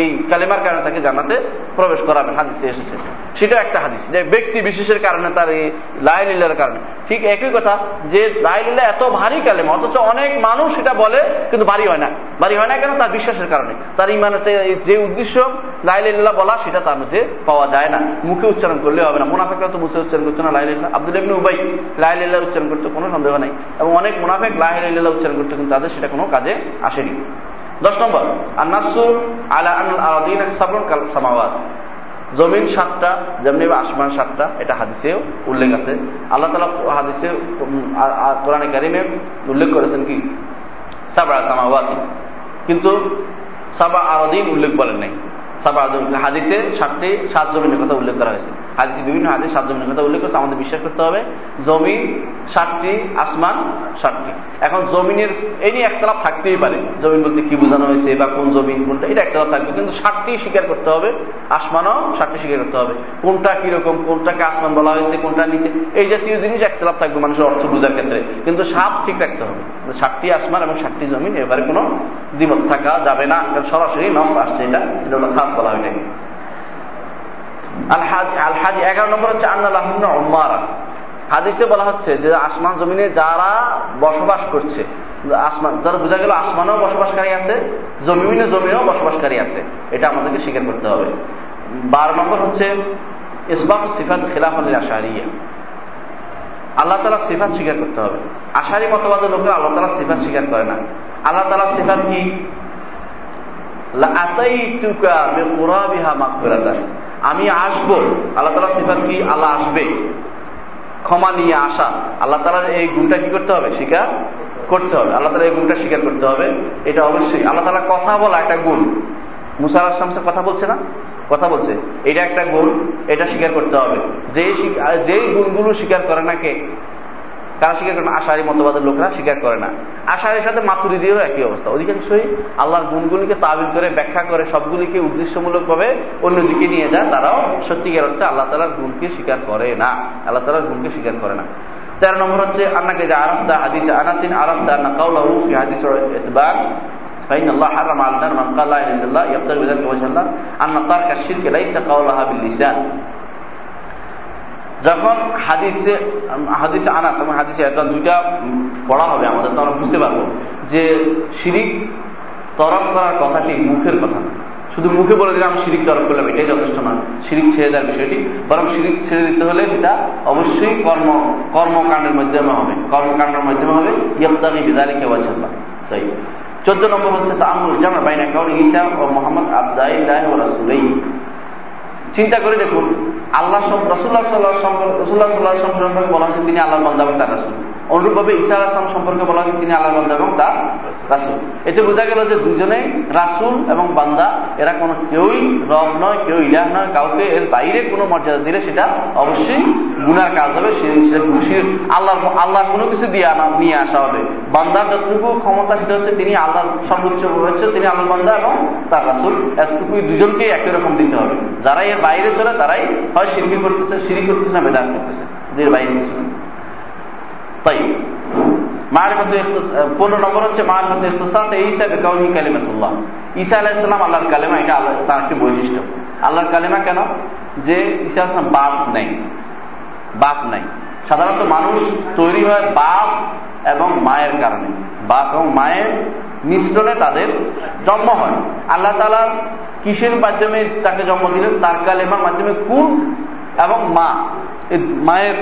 এই কালেমার কারণে তাকে জান্নাতে প্রবেশ করাবেন, হাদিসে এসেছে। সেটা একটা হাদিস, যে ব্যক্তি বিশেষের কারণে, তার এই লাইলার কারণে। ঠিক একই কথা, যে লাইলা এত ভারী কালেমা, অথচ অনেক মানুষ এটা বলে কিন্তু ভারী হয় না, কেন? তার বিশ্বাসের কারণে, তার ইমানের যে উদ্দেশ্য লা ইলাহা ইল্লাল্লাহ বলা, সেটা তার মধ্যে পাওয়া যায় না। মুখে উচ্চারণ করলে হবে না। মুনাফিকরা তো মুখে উচ্চারণ করতো না লা ইলাহা ইল্লাল্লাহ। আব্দুল ইবনে উবাই লা ইলাহা ইল্লাল্লাহ উচ্চারণ করতে কোনো সন্দেহ নাই, এবং অনেক মুনাফিক লা ইলাহা ইল্লাল্লাহ উচ্চারণ করতো, কিন্তু তাদের সেটা কোনো কাজে আসেনি। 10 নম্বর, আন-নাসু আলা আনাল আরদিনা সাবরুন কাল সামাওয়াত, জমিন 7টা যেমনি আসমান 7টা, এটা হাদিসেও উল্লেখ আছে। আল্লাহ তাআলা হাদিসে কোরআনে কারিমে উল্লেখ করেছেন কি সাবরা সামাওয়াত, কিন্তু সাবা আরদিন উল্লেখ বলেন নাই। সাবা আরদিন হাদিসে 7 জমিনের কথা উল্লেখ করা হয়েছে, হাদিসে বিভিন্ন হাদিসে 7 জমিনের কথা উল্লেখ করেছে। আমাদের বিশ্বাস করতে হবে জমিন 7টি, আসমান 7টি। এখন জমিনের এই নিয়ে একতলাপ থাকতেই পারে, জমিন বলতে কি বোঝানো হয়েছে বা কোন জমিন কোনটা, এটা একতলাপ থাকবে, কিন্তু 7টি স্বীকার করতে হবে, আসমানও 7টি স্বীকার করতে হবে। কোনটা কিরকম, কোনটাকে আসমান বলা হয়েছে, কোনটা নিচে, এই জাতীয় জিনিস একতলাপ থাকবে মানুষের অর্থ বোঝার ক্ষেত্রে, কিন্তু 7 ঠিক রাখতে হবে। 7টি আসমান এবং 7টি জমিন, এবারে কোনো দ্বিমত থাকা যাবে না, কারণ সরাসরি নস আসছে, এটা হলো খাস বলা হয় নাকি। আল হাদি 11 নম্বর হচ্ছে আন্না লাহুন্না উম্মারা। হাদিসে বলা হচ্ছে যে আসমান জমিনে যারা বসবাস করছে, আসমান যারা, বোঝা গেল আসমানেও বসবাসকারী আছে, জমিনেও বসবাসকারী আছে, এটা আমাদেরকে স্বীকার করতে হবে। 12 নম্বর হচ্ছে ইসবাত সিফাত খিলাফান লিল আশারিয়া, আল্লাহ তাআলা সিফাত স্বীকার করতে হবে। আশারি মতবাদের লোকেরা আল্লাহ তাআলা সিফাত স্বীকার করে না। আল্লাহ তাআলা সিফাত কি? লা আতাইতুকা বিকুরাবিহা মাগফিরাতান, আমি আসবো। আল্লাহ তাআলা সিফাত কি? আল্লাহ আসবে, ক্ষমা নিয়ে আসা। আল্লাহ তাআলার এই গুণটা কি করতে হবে? স্বীকার করতে হবে। আল্লাহ তাআলার এই গুণটা স্বীকার করতে হবে, এটা অবশ্যই। আল্লাহ তাআলা কথা বলা একটা গুণ, মুসা আলাইহিস সালাম কথা বলছে না, কথা বলছে, এটা একটা গুণ, এটা স্বীকার করতে হবে। যেই গুণগুলো স্বীকার করে না, কারা স্বীকার করে না? আশারি মতবাদের লোকরা স্বীকার করে না। আশারির সাথে মাতুরিদিরও একই অবস্থা, অধিকাংশই আল্লাহর গুণগুলিকে তাবিল করে, ব্যাখ্যা করে, সবগুলিকে উদ্দেশ্যমূলকভাবে অন্যদিকে নিয়ে যায়। তারাও সত্যিকার অর্থে আল্লাহ তাআলার গুণকে স্বীকার করে না, আল্লাহ তাআলার গুণকে স্বীকার করে না। 13 নম্বর হচ্ছে আন্নাকে যে আরাফতা হাদিস আনাসিন আরাফতা না কাউলাহু ফি হাদিস ইতবান فإن الله حرم على النار من قال لا إله إلا الله يبتغي بذلك وجه الله أن ترك الشرك ليس قولها باللسان। যখন হাদিসে আনাস এবং হাদিসে এটা দুইটা পড়া হবে আমাদের, তো আমরা বুঝতে পারবো যে শিরিক তরক করার কথাটি মুখের কথা না। শুধু মুখে বলে দিলাম শিরিক তরক করলাম, এটাই যথেষ্ট না। শিরিক ছেড়ে দেওয়ার বিষয়টি, বরং শিরিক ছেড়ে দিতে হলে সেটা অবশ্যই কর্মকাণ্ডের মাধ্যমে হবে, ইবতাগি বিযালিকা ওয়াজহ আল্লাহ। তাই 14 নম্বর হচ্ছে তাআম্মুল জামা বাইনা কাউলি ঈসা ও মুহাম্মদ আবদুল্লাহি ওয়া রাসূলুহু। চিন্তা করে দেখুন, আল্লাহ রাসূলুল্লাহ সাল্লাল্লাহু আলাইহি ওয়াসাল্লাম সম্পর্কে বলা হয়েছে তিনি আল্লাহর বান্দা এবং তার রাসূল। অনুরূপভাবে ঈসা আলাইহিস সালাম সম্পর্কে বলা হয়েছে তিনি আল্লাহর বান্দা এবং তার রাসূল। এতে বোঝা গেল যে দুজনেই রাসূল এবং বান্দা, এরা কোনো কেউই রব নয়, কেউ ইলাহ নয়, কাউকে এর বাইরে কোনো মর্যাদা দিলে সেটা অবশ্যই গুনার কাজ হবে। আল্লাহ কোনো কিছু দিয়ে নিয়ে আসা হবে। বান্দার যতটুকু ক্ষমতা সেটা হচ্ছে তিনি আল্লাহর সর্বোচ্চ হচ্ছে, তিনি আল্লাহর বান্দা এবং তার রাসূল, এতটুকুই দুজনকে একই রকম দিতে হবে। যারা এর বাইরে চলে তারাই হয় শিরকি করতেছে না বেদাত করতেছে, এর বাইরে কিছু না। তাই মারিফাতুল ইখতিসাস 15 নম্বর হচ্ছে মারিফাতুল ইখতিসাস ঈসা বিকাউনি কালিমাতুল্লাহ। ঈসা আলাইহিস সালাম আল্লাহর কালেমা, এটা তার একটি বৈশিষ্ট্য। আল্লাহর কালেমা কেন? যে ঈসা আলাইহিস সালাম বাপ নাই। সাধারণত মানুষ তৈরি হয় বাপ এবং মায়ের কারণে, বাপ এবং মায়ের মিশ্রণে তাদের জন্ম হয়। আল্লাহ তাআলা কিসের মাধ্যমে তাকে জন্ম দিলেন? তার কালেমার মাধ্যমে। কুন এবং মা, মায়ের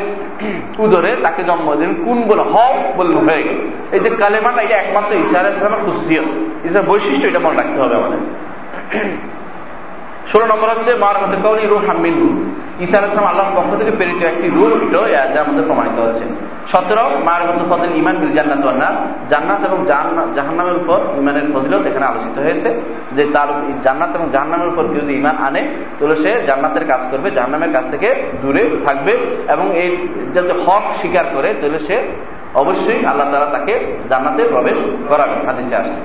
উদরে তাকে জন্ম দিলেন। কুন বলে হও বলল, হয়ে গেল। এই যে কালেমাটা, এটা একমাত্র ঈসা আলাইহিস সালামের খুসিয়ত, ঈসার বৈশিষ্ট্য, এটা মনে রাখতে হবে আমাদের। 16 নম্বর হচ্ছে মারফতে কাউলি রুহামিল, ঈসা আলাইহিস সালাম আল্লাহর পক্ষ থেকে প্রেরিত একটি রূহ, এটা আমাদের প্রমাণিত হচ্ছে। 17 মারফতে ফজিল ঈমান বিল জান্নাত ওয়ান নার, জান্নাত এবং জাহান্নামের উপর ঈমানের ফজিলত এখানে আলোচিত হয়েছে, যে তার জান্নাত এবং জাহান্নামের উপর যদি ঈমান আনে তাহলে সে জান্নাতের কাজ করবে, জাহান্নামের কাজ থেকে দূরে থাকবে, এবং এই যাতে হক স্বীকার করে তাহলে সে অবশ্যই আল্লাহ তাআলা তাকে জান্নাতে প্রবেশ করাবে, হাদিসে আসছে।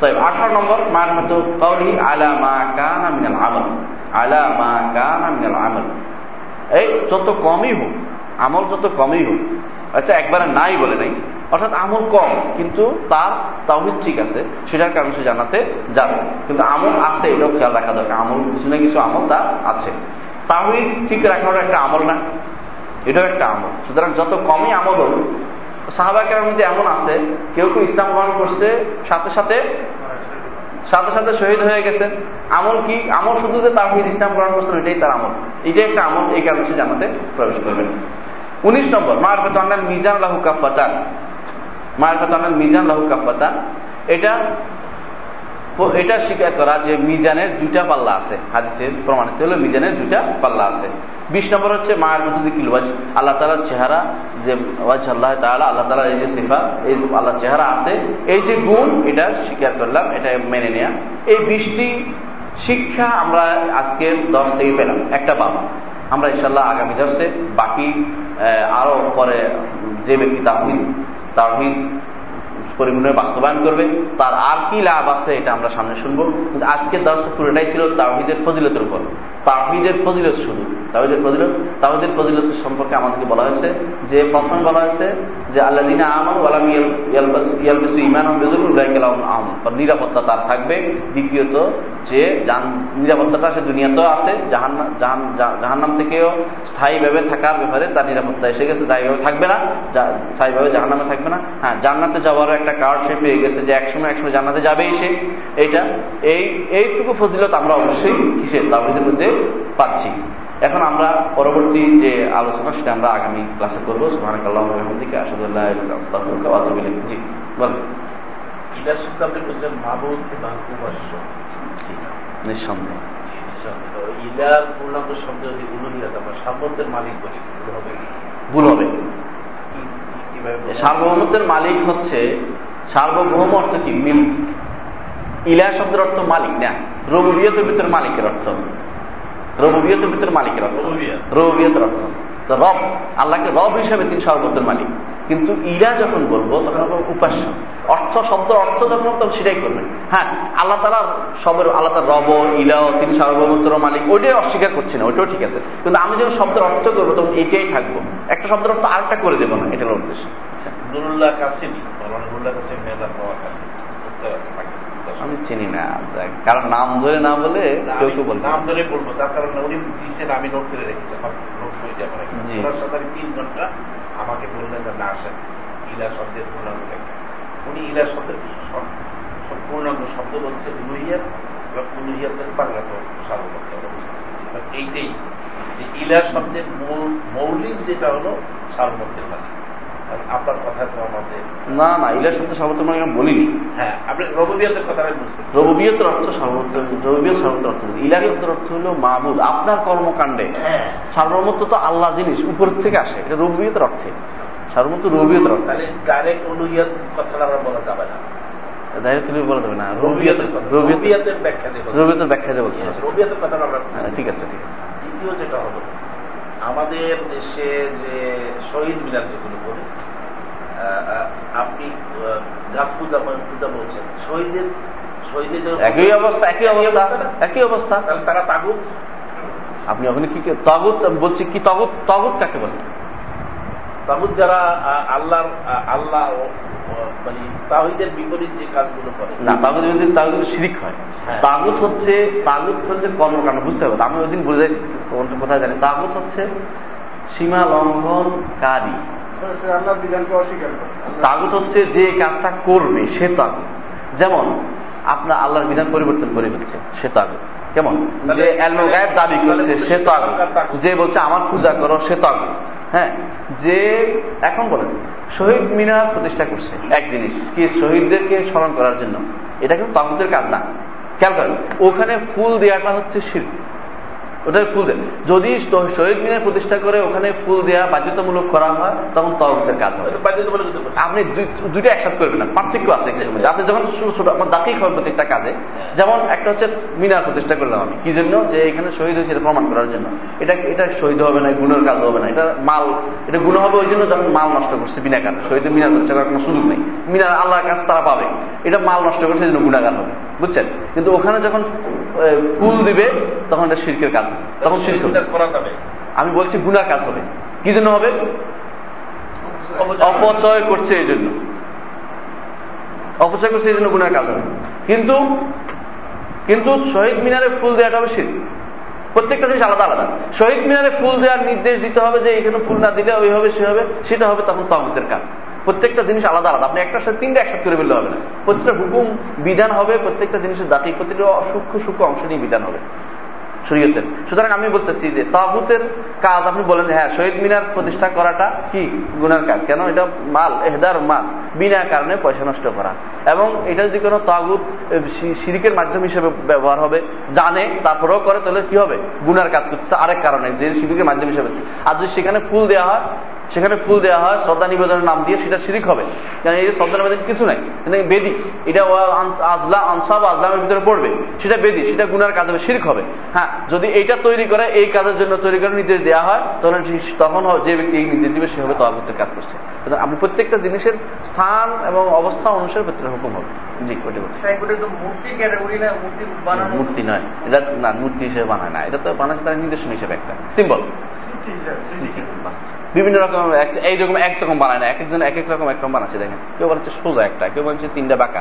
তাই 18 নম্বর মারফতে কাউলি আলা মা কানা মিনাল আমাল, আলা মা কানা মিনাল আমাল, এই যত কমই হোক আমল, যত কমই হোক, আচ্ছা একবারে নাই বলে নাই, অর্থাৎ আমল কম কিন্তু তার তাওহীদ ঠিক আছে, সেটার কারণে সে জান্নাতে যাবে, কিন্তু আমল আছে এটাও খেয়াল রাখা দরকার, আমল কিছু না কিছু আমল তার আছে। তাওহীদ ঠিক রাখাটা একটা আমল না, এটাও একটা আমল। সুতরাং যত কমই আমল হোক, সাহাবাকের মধ্যে এমন আছে কেউ কেউ ইসলাম গ্রহণ করছে সাথে সাথে শহীদ হয়ে গেছেন, আমল কি? আমল শুধু যে তাওহীদ ইসলাম গ্রহণ করছেন এটাই তার আমল, এটাই একটা আমল, এই কারণে সে জান্নাতে প্রবেশ করবেন। 19 নম্বর মারফত আনাল মিজান লাহু কাফাতান, মারফত আনাল মিজান লাহু কাফাতান, এটা স্বীকার করা যে মিজানের দুইটা পাল্লা আছে, হাদিসে প্রমাণিত হলো মিজানের দুইটা পাল্লা আছে। 20 নম্বর হচ্ছে মারফত যিকিল ওয়াজ, আল্লাহ তাআলার চেহারা, যে ওয়াজ আল্লাহ তাআলা, আল্লাহ তাআলার এই যে সিফাত, এই আল্লাহর চেহারা আছে, এই যে গুণ, এটা স্বীকার করলাম, এটা মেনে নেয়া। এই 20টি শিক্ষা আমরা আজকের 10 থেকে পেলাম, একটা বাবা। আমরা ইনশাআল্লাহ আগামী দর্শে বাকি আরো পরে যে ব্যক্তি তাওহীদ পরিপূর্ণভাবে বাস্তবায়ন করবে তার আর কি লাভ আছে এটা আমরা সামনে শুনবো, কিন্তু আজকে দর্শক পুরোটাই ছিল তাওহীদের ফজিলতের উপর। তাওহীদের ফজিলত শুধু, তাওহীদের ফজিলত সম্পর্কে আমাদেরকে বলা হয়েছে, যে প্রথমে বলা হয়েছে যে আল্লাযীনা আমানু ওয়া লাম ইয়ালবিসু ঈমানাহুম বিযুল্লিন উলাইকা লাহুমুল আমন, নিরাপত্তা তার থাকবে। দ্বিতীয়ত যে নিরাপত্তাটা সে দুনিয়াতেও আছে, জাহান্নাম থেকেও স্থায়ীভাবে থাকার ব্যাপারে তার নিরাপত্তা এসে গেছে, স্থায়ীভাবে থাকবে না, স্থায়ীভাবে জাহান্নামে থাকবে না। হ্যাঁ, জান্নাতে যাওয়ারও একটা কার্ড সে পেয়ে গেছে, যে একসময় জান্নাতে যাবেই সে, এইটা এইটুকু ফজিলত আমরা অবশ্যই কিসের তাওহীদের মধ্যে পাচ্ছি। এখন আমরা পরবর্তী যে আলোচনা সেটা আমরা আগামী ক্লাসে করবো। সুবহানাকাল্লাহুম্মা ওয়া বিহামদিকা আশহাদু আল্লা ইলাহা ইল্লা আনতা আস্তাগফিরুকা ওয়া আতুবু ইলাইক। জি বল। এটা শব্দ আপনি বলছেন মাবুদ এবং উপাস্য, নিঃসন্দেহ ইলা পূর্ণাঙ্গ শব্দ যদি উলুহিয়াত আমরা সার্বভৌমত্বের মালিক বলি ভুল হবে। সার্বভৌমত্বের মালিক হচ্ছে, সার্বভৌম অর্থ কি? মিল। ইলা শব্দের অর্থ মালিক না, রুবুবিয়তের ভিতর মালিকের অর্থ, রুবুবিয়তের ভিতর মালিকের অর্থ, রুবুবিয়তের অর্থ তো রব, আল্লাহকে রব হিসেবে তিনি সর্বত্র মালিক। কিন্তু ইলা যখন বলবো তখন আপনার উপাস্য অর্থ, শব্দ অর্থ যখন তখন সেটাই করবেন। হ্যাঁ, আল্লাহ তাআলা সবের, আল্লাহ তাআলা রব, ইলাও, তিনি সর্বত্র মালিক, ওইটাই অস্বীকার করছি না, ওইটাও ঠিক আছে, কিন্তু আমি যখন শব্দের অর্থ করবো তখন এটাই থাকবো, একটা শব্দের অর্থ আরেকটা করে দেবো না, এটা হলো উদ্দেশ্য। আচ্ছা, নুরুল্লাহ কাসেমি, নুরুল্লাহ কাসেমি মেলা পাওয়া থাকে আমি চিনি না, কারণ নাম ধরে না বলে কেউ কেউ বলবো, নাম ধরে বলবো তার কারণ উনি দিয়েছেন, আমি নোট করে রেখেছি, আমার নোট করে যাবো আমি 3 ঘন্টা আমাকে বললেন যে না আসেন ইলা শব্দের পূর্ণাঙ্গ ব্যাখ্যা। উনি ইলা শব্দের পূর্ণাঙ্গ শব্দ বলছেন উলুহিয়াত, এবং উলুহিয়াতের বাংলা তো সার্বভৌমত্বের অবস্থা, এইটাই যে ইলা শব্দের মৌলিক যেটা হলো সার্বভৌমত্বের মালিক। আপনার কথা তো আমাদের না না, ইলা শব্দ সর্বত্র মানে আমি বলিনি। হ্যাঁ, আপনি রুবুবিয়তের কথা বলছেন, রুবুবিয়তের অর্থ সর্বত্র, রুবুবিয়ত সর্বত্র অর্থ, ইলা শব্দের অর্থ হলো মাবুদ, আপনার কর্মকাণ্ডে। হ্যাঁ, সার্বভৌমত্ব তো আল্লাহ জিনিস উপর থেকে আসে, এটা রুবুবিয়তের অর্থে, সার্বভৌমত্ব রুবুবিয়তের অর্থ। তাহলে ডাইরেক্ট উলুহিয়াত কথাটা আমরা বলা যাবে না, ডাইরেক্ট তুমি বলা যাবে না, রুবুবিয়তের কথা, রুবুবিয়তের ব্যাখ্যা দেব, রুবুবিয়তের ব্যাখ্যা দেব, রুবুবিয়তের কথা আমরা। ঠিক আছে, ঠিক আছে। দ্বিতীয় যেটা হলো আমাদের দেশে যে শহীদ মিনার যেগুলো বলে, আপনি গাছ পূজা পূজা বলছেন, শহীদের একই অবস্থা, তারা তাগুত। আপনি ওখানে কি তাগুত বলছি, কি তাগুত? তাগুত কাকে বলে? তাগুত যারা আল্লাহ মানে তাওহীদের বিপরীত যে কাজগুলো করে না, তাওহীদের বিপরীত তাওহীদ শিরক হয়। তাগুত হচ্ছে কর্মকাণ্ড, বুঝতে হবে। আমি ওই দিন বুঝাইছি কোথায় জানি, তাগুত হচ্ছে সীমা লঙ্ঘনকারী, আল্লাহর বিধানকে অস্বীকার করে। তাগুত হচ্ছে যে কাজটা করবে সে তাগুত। যেমন আপনার আল্লাহর বিধান পরিবর্তন করে ফেলছে, সে তাগুত। কেমন যে ইলমুল গায়েব দাবি করছে, সে তাগুত। যে বলছে আমার পূজা করো, সে তাগুত। হ্যাঁ, যে এখন বলেন শহীদ মিনার প্রতিষ্ঠা করছে এক জিনিস কি, শহীদদেরকে স্মরণ করার জন্য, এটা কিন্তু তাগুতের কাজ না। খেয়াল করেন, ওখানে ফুল দেওয়াটা হচ্ছে শিরক। ওটার ফুল দেয়, যদি শহীদ মিনার প্রতিষ্ঠা করে ওখানে ফুল দেওয়া বাধ্যতামূলক করা হয়, তখন তাগুতের কাজ হয়। আপনি দুইটা একসাথে করবেন না, পার্থক্য আছে। আপনি যখন দাখিল হন প্রত্যেকটা কাজে, যেমন একটা হচ্ছে মিনার প্রতিষ্ঠা করলাম আমি কি জন্য, যে এখানে শহীদ হয়েছে এটা প্রমাণ করার জন্য। এটা শহীদ হবে না, গুণের কাজ হবে না, এটা গুণ হবে ওই জন্য যখন মাল নষ্ট করছে বিনা কারণে। শহীদের মিনার প্রতিষ্ঠা করার কোনো সুযোগ নেই, মিনার আল্লাহর কাছে তারা পাবে। এটা মাল নষ্ট করছে, এই জন্য গুণাগার হবে, বুঝছেন। কিন্তু ওখানে যখন ফুল দিবে তখন এটা শিরকের কাজ, তখন শিরক হবে। আমি বলছি গুনার কাজ হবে, কি জন্য হবে, অপচয় করছে এই জন্য, অপচয় করছে এই জন্য গুনার কাজ হবে। কিন্তু শহীদ মিনারে ফুল দেওয়াটা হবে শিরক। প্রত্যেকটা জিনিস আলাদা আলাদা। শহীদ মিনারে ফুল দেওয়ার নির্দেশ দিতে হবে যে এখানে ফুল না দিলে ওই হবে সে হবে, সেটা হবে তখন তাগুতের কাজ। প্রত্যেকটা জিনিস আলাদা আলাদা, আপনি একটার সাথে তিনটা একসাথে করে ফেললে হবে না। প্রত্যেকটা হুকুম বিধান হবে, প্রত্যেকটা জিনিসের দাতি, প্রতিটা সূক্ষ্ম সূক্ষ্ম অংশ নিয়ে বিধান হবে শরীয়তের। সুতরাং আমি বলতেছি যে তাগুতের কাজ, আপনি বলেন হ্যাঁ শহীদ মিনার প্রতিষ্ঠা করাটা কি গুনার কাজ, কেন এটা মাল এহদার মাল, বিনা কারণে পয়সা নষ্ট করা। এবং এটা যদি কোনো তাগুত শিরকের মাধ্যম হিসেবে ব্যবহার হবে, জানে তারপরেও করে, তাহলে কি হবে, গুনার কাজ করছে আরেক কারণে, যে শিরকের মাধ্যম হিসেবে। আর যদি সেখানে ফুল দেওয়া হয় শ্রদ্ধা নিবেদনের নাম দিয়ে, সেটা শিরক হবে। কারণ এই শ্রদ্ধা নিবেদন কিছু নাই, বেদি, এটা আজলা আনসাব আজলামের ভিতরে পড়বে, সেটা বেদি, সেটা গুনার কাজ হবে, শিরক হবে। হ্যাঁ, যদি এটা তৈরি করে এই কাজের জন্য তৈরি করে নির্দেশ দেওয়া হয়, তখন যে ব্যক্তি এই নির্দেশ দিবে সে হবে তাগুতের কাজ করছে। আপনি প্রত্যেকটা জিনিসের স্থান এবং অবস্থা অনুসারে প্রত্যেকটা হুকুম হবে। জি, ওটা বলছি। মূর্তি নয় এটা, না মূর্তি হিসেবে বানায় না, এটা তো বানায় তার নির্দেশন হিসেবে, একটা সিম্বল। বিভিন্ন রকম এইরকম একরকম বানায় না, এক একজন এক এক রকম একরকম বানাচ্ছে। দেখেন, কেউ বানাচ্ছে সোজা একটা, কেউ বানাচ্ছে তিনটা বাঁকা,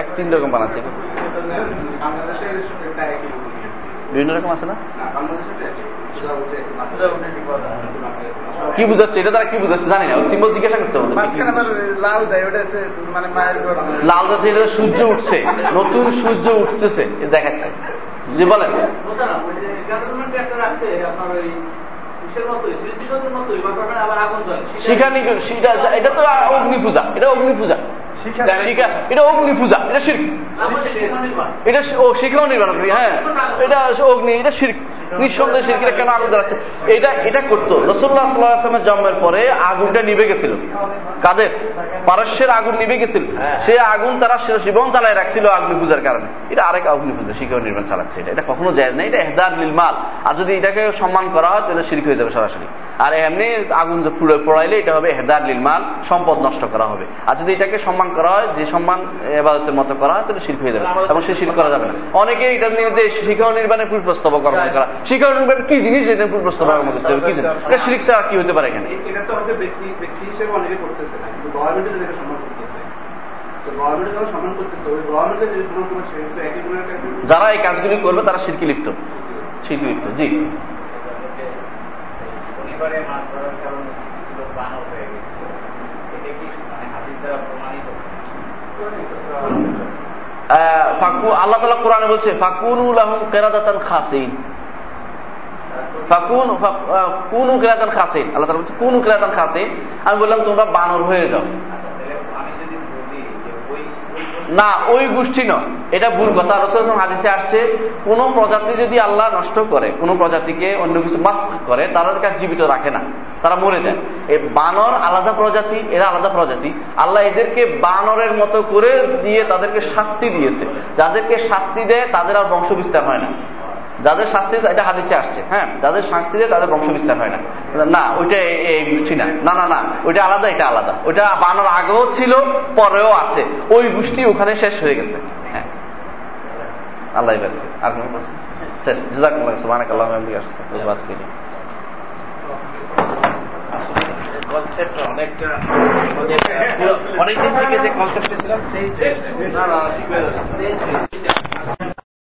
এক তিন রকম বানাচ্ছে, বিভিন্ন রকম আছে না। কি বুঝাচ্ছে এটা, তারা কি বুঝাচ্ছে জানি না, সিম্বল জিজ্ঞাসা করতে হবে। লাল যাচ্ছে এটা, সূর্য উঠছে, নতুন সূর্য উঠছে দেখাচ্ছে, যে বলেন শিখানি, এটা তো অগ্নি পূজা, এটা অগ্নি পূজা, এটা শিরক, এটা শিখাও নির্মাণ। হ্যাঁ, এটা অগ্নি, এটা শিরক, নিঃসন্দেহে শিরক। এটা কেন আগুন জ্বালাচ্ছে, এটা করতো রাসূলুল্লাহ সাল্লাল্লাহু আলাইহি ওয়াসাল্লামের জন্মের পরে আগুনটা নিভে গেছিল, কাদের পারস্যের আগুন নিভে গেছিল, সে আগুন তারা জীবন চালায় রাখছিল অগ্নি পূজার কারণে। এটা আরেক অগ্নি পূজা, শিখাও নির্মাণ চালাচ্ছে, এটা কখনো জায়েজ না, এটা ইহদার লিল মাল। আর যদি এটাকে সম্মান করা হয় তাহলে শিরক হয়ে যাবে সরাসরি। আর এমনি আগুন পোড়াইলে এটা হবে ইহদার লিল মাল, সম্পদ নষ্ট করা হবে। আর যদি এটাকে সম্মান করা হয়, যে সম্মান ইবাদতের মতো করা হয়, তাহলে শিরক হয়ে যাবে এবং সে শিরক করা যাবে না। অনেকে এটা নিয়ে শিখাও নির্মাণে পূর্বস্তবক কর্ম করা, শিখাও নির্মাণ কি জিনিস, এটা পূর্বস্তবক কর্ম করতে হবে, কি জিনিস এটা, শিরক ছাড়া কি হতে পারে এখানে। এটা তো হচ্ছে ব্যক্তি হিসেবে অনেকে করতেছে না, কিন্তু গভর্নমেন্টে যেটা সম্মান করতেছে, তো গভর্নমেন্টে যারা সম্মান করতেছে, ওই গভর্নমেন্টে যে সম্মান করবে সে তো একই গুণের কাজ করবে। যারা এই কাজগুলি করবে তারা শিরকে লিপ্ত, শিরকে লিপ্ত। জি, পরিবারে মাছ ধরার কারণে কিছু লোক বানর হয়ে গেছে, এটা কি মানে হাদিস দ্বারা প্রমাণিত? আল্লাহ তাআলা কোরআনে বলছে ফাকুনু লাহুম কিরাদাতান খাসিন, ফাকুনু কিরাদাতান খাসিন। আল্লাহ তাআলা বলছে কুনু কিরাদাতান খাসিন, আমি বললাম তোমরা বানর হয়ে যাও। না, ওই গোষ্ঠী নয়, এটা ভুল কথা। রাসূলুল্লাহ হাদিসে আসছে কোন প্রজাতি যদি আল্লাহ নষ্ট করে, কোন প্রজাতিকে অন্য কিছু মাসখ করে, তাদের কাছে জীবিত রাখে না, তারা মরে যায়। এই বানর আলাদা প্রজাতি, এরা আলাদা প্রজাতি। আল্লাহ এদেরকে বানরের মতো করে দিয়ে তাদেরকে শাস্তি দিয়েছে, যাদেরকে শাস্তি দেয় তাদের আর বংশ বিস্তার হয় না, যাদের শাস্তি, এটা হাদিসে আসছে। হ্যাঁ, যাদের শাস্তি দেয় তাদের বংশ বিস্তার হয় না, না ওইটা এই গোষ্ঠী না, না না না ওইটা আলাদা, এটা আলাদা। ওইটা বানর আগেও ছিল, পরেও আছে, ওই গোষ্ঠী ওখানে শেষ হয়ে গেছে। হ্যাঁ, আল্লাহ আর কোনো প্রশ্ন স্যার, জাযাকুমুল্লাহ, সুবহানাকাল্লাহুম্মা ওয়া বিহামদিকা আশহাদু আল্লা ইলাহা ইল্লা আনতা আস্তাগফিরুকা ওয়া আতুবু ইলাইক। কনসেপ্ট অনেকটা অনেকদিন থেকে যে কনসেপ্টে ছিলাম সেই চেঞ্জ হয়ে